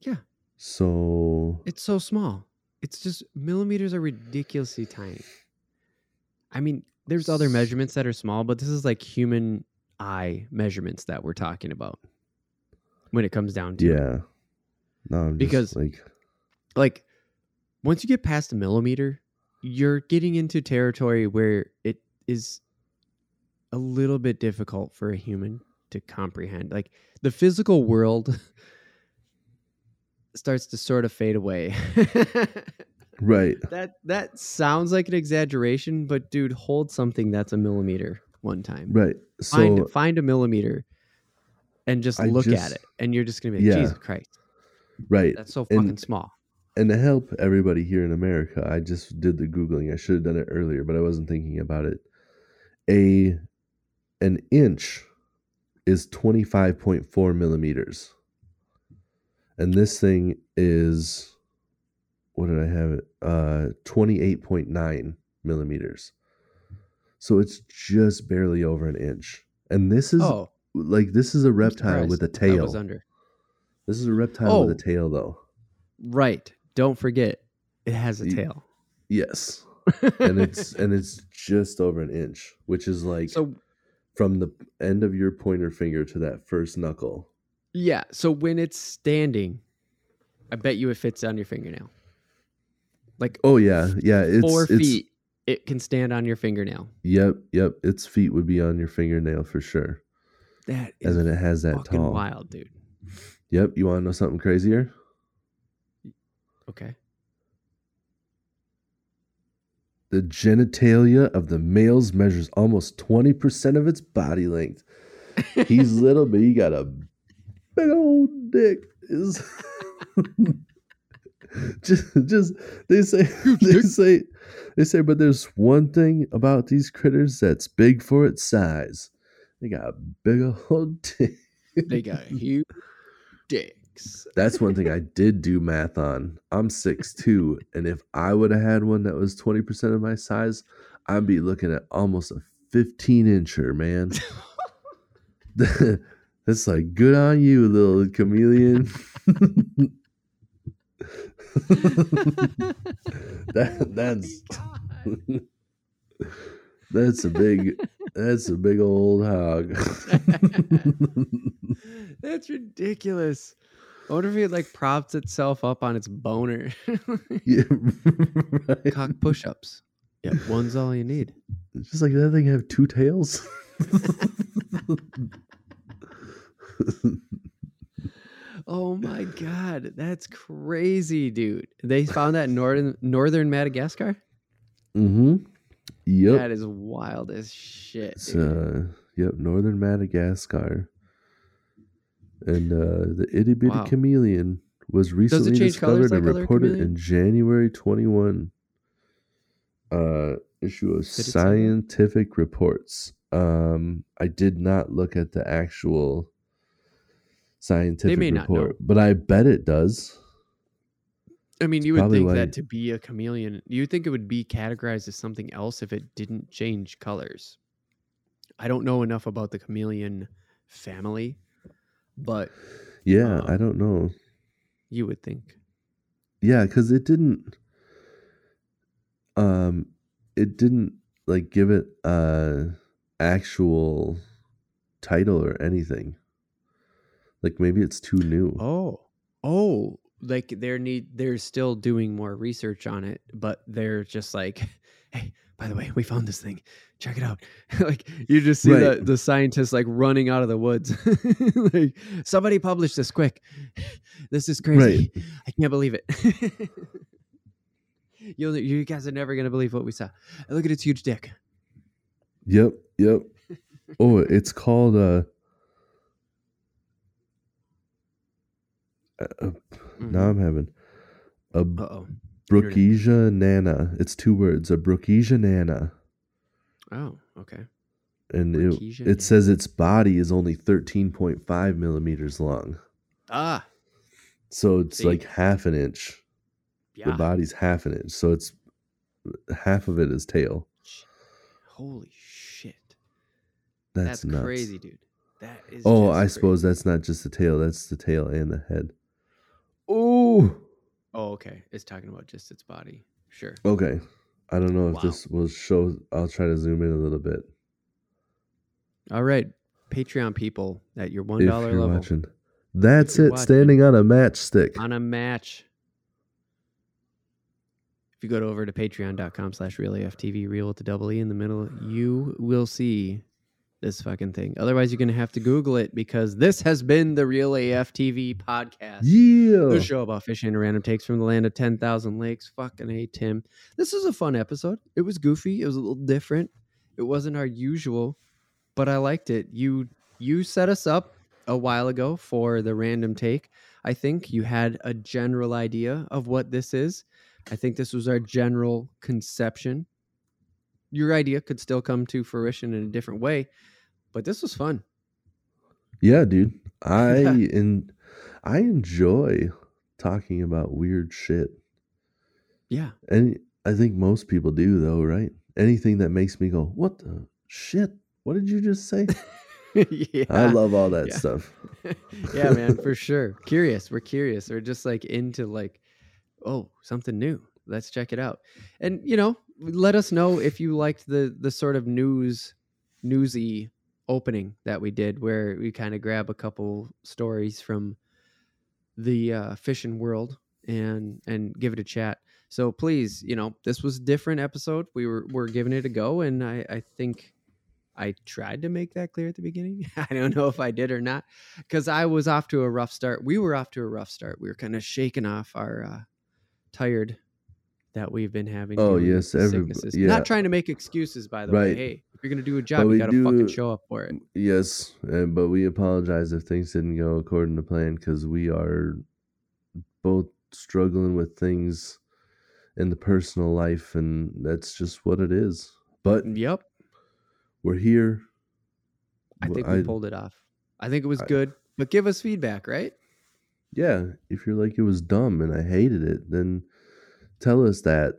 Yeah. So it's so small. It's just millimeters are ridiculously tiny. I mean, there's other measurements that are small, but this is like human eye measurements that we're talking about when it comes down to yeah. It. No, I'm because just like, like once you get past a millimeter, you're getting into territory where it is a little bit difficult for a human to comprehend. Like the physical world starts to sort of fade away. Right. That that sounds like an exaggeration, but dude, hold something that's a millimeter one time. Right. So find, find a millimeter and just I look just, at it, and you're just gonna be like, yeah. Jesus Christ. Right. That's so fucking and, small. And to help everybody here in America, I just did the Googling. I should have done it earlier, but I wasn't thinking about it. A an inch is twenty-five point four millimeters. And this thing is, what did I have it? Uh, twenty-eight point nine millimeters. So it's just barely over an inch. And this is oh, like, this is a reptile with a tail. I was under. This is a reptile oh, with a tail, though. Right. Don't forget, it has a tail. Yes. and it's and it's just over an inch, which is like so, from the end of your pointer finger to that first knuckle. Yeah, so when it's standing, I bet you it fits on your fingernail. Like, oh yeah, yeah, it's four it's, feet. It can stand on your fingernail. Yep, yep. Its feet would be on your fingernail for sure. That is, and then it has that fucking tall. Wild, dude. Yep. You want to know something crazier? Okay. The genitalia of the males measures almost twenty percent of its body length. He's little, but he got a big old dick. Is just, just they say they say they say, but there's one thing about these critters that's big for its size. They got a big old dick. They got huge dicks. That's one thing I did do math on. I'm six foot two, and if I would have had one that was twenty percent of my size, I'd be looking at almost a fifteen incher, man. It's like, good on you, little chameleon. that, that's oh that's a big that's a big old hog. That's ridiculous. I wonder if it like props itself up on its boner. Yeah, right. Cock push-ups. Yeah, one's all you need. It's just like that thing have two tails. Oh my God, that's crazy, dude. They found that in northern northern Madagascar. Mm-hmm. Yep. That is wild as shit. It's, uh, yep, northern Madagascar. And uh, the itty bitty wow. chameleon was recently discovered and like reported in January twenty-first uh, issue of Scientific Reports. Um, I did not look at the actual scientific report, but I bet it does. I mean, you would think that to be a chameleon, you would think it would be categorized as something else if it didn't change colors. I don't know enough about the chameleon family, but yeah, um, I don't know. You would think. Yeah, because it didn't um it didn't like give it uh actual title or anything. Like maybe it's too new. Oh, oh, like they're need they're still doing more research on it, but they're just like, hey, by the way, we found this thing. Check it out. Like you just see right. the, the scientists like running out of the woods. Like somebody published this quick. This is crazy. Right. I can't believe it. you you guys are never gonna believe what we saw. Look at its huge dick. Yep. Yep. Oh, it's called uh Uh, now I'm having a Brookesia nana. It's two words. A Brookesia nana. Oh, okay. And it, it says its body is only thirteen point five millimeters long. Ah. So it's See? like half an inch. Yeah. The body's half an inch. So it's half of it is tail. Holy shit. That's, that's nuts. Crazy, dude. That is Oh, I crazy. suppose that's not just the tail. That's the tail and the head. Ooh. Oh, okay. It's talking about just its body. Sure. Okay. I don't know if wow. this will show. I'll try to zoom in a little bit. All right, Patreon people at your one dollar level. Watching. That's it, watching. Standing on a matchstick. On a match. If you go to over to patreon.com slash realaftv, real with the double E in the middle, you will see this fucking thing. Otherwise, you're going to have to Google it, because this has been the Real A F T V podcast. Yeah. The show about fishing and random takes from the land of ten thousand lakes. Fucking hey, Tim. This was a fun episode. It was goofy. It was a little different. It wasn't our usual, but I liked it. You you set us up a while ago for the random take. I think you had a general idea of what this is. I think this was our general conception. Your idea could still come to fruition in a different way, but this was fun. Yeah, dude. I yeah. and I enjoy talking about weird shit. Yeah. And I think most people do, though, right? Anything that makes me go, what the shit? What did you just say? yeah. I love all that yeah. stuff. yeah, man, for sure. Curious. We're curious. We're just like into like, oh, something new. Let's check it out. And, you know, let us know if you liked the the sort of news, newsy opening that we did, where we kind of grab a couple stories from the uh, fishing world and and give it a chat. So please, you know, this was a different episode. We were, we're giving it a go, and I, I think... I tried to make that clear at the beginning. I don't know if I did or not, because I was off to a rough start. We were off to a rough start. We were kind of shaking off our uh, tired that we've been having. Oh, yes. Everybody, yeah. Not trying to make excuses, by the right. way. Hey, if you're going to do a job, you got to fucking show up for it. Yes, and, but we apologize if things didn't go according to plan, because we are both struggling with things in the personal life, and that's just what it is. But yep. We're here. I think we I, pulled it off. I think it was I, good, but give us feedback, right? Yeah. If you're like, it was dumb and I hated it, then tell us that,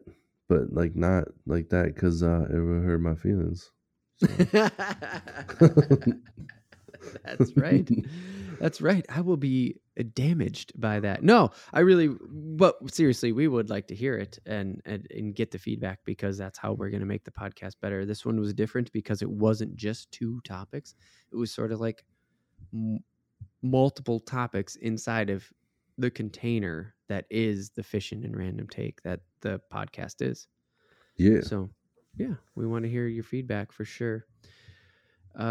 but like not like that, because uh, it would hurt my feelings. So. That's right. That's right. I will be damaged by that. No, I really, but seriously, we would like to hear it and, and, and get the feedback, because that's how we're going to make the podcast better. This one was different because it wasn't just two topics. It was sort of like m- multiple topics inside of the container that is the fishing and random take that the podcast is. Yeah. So yeah, we want to hear your feedback for sure. Uh...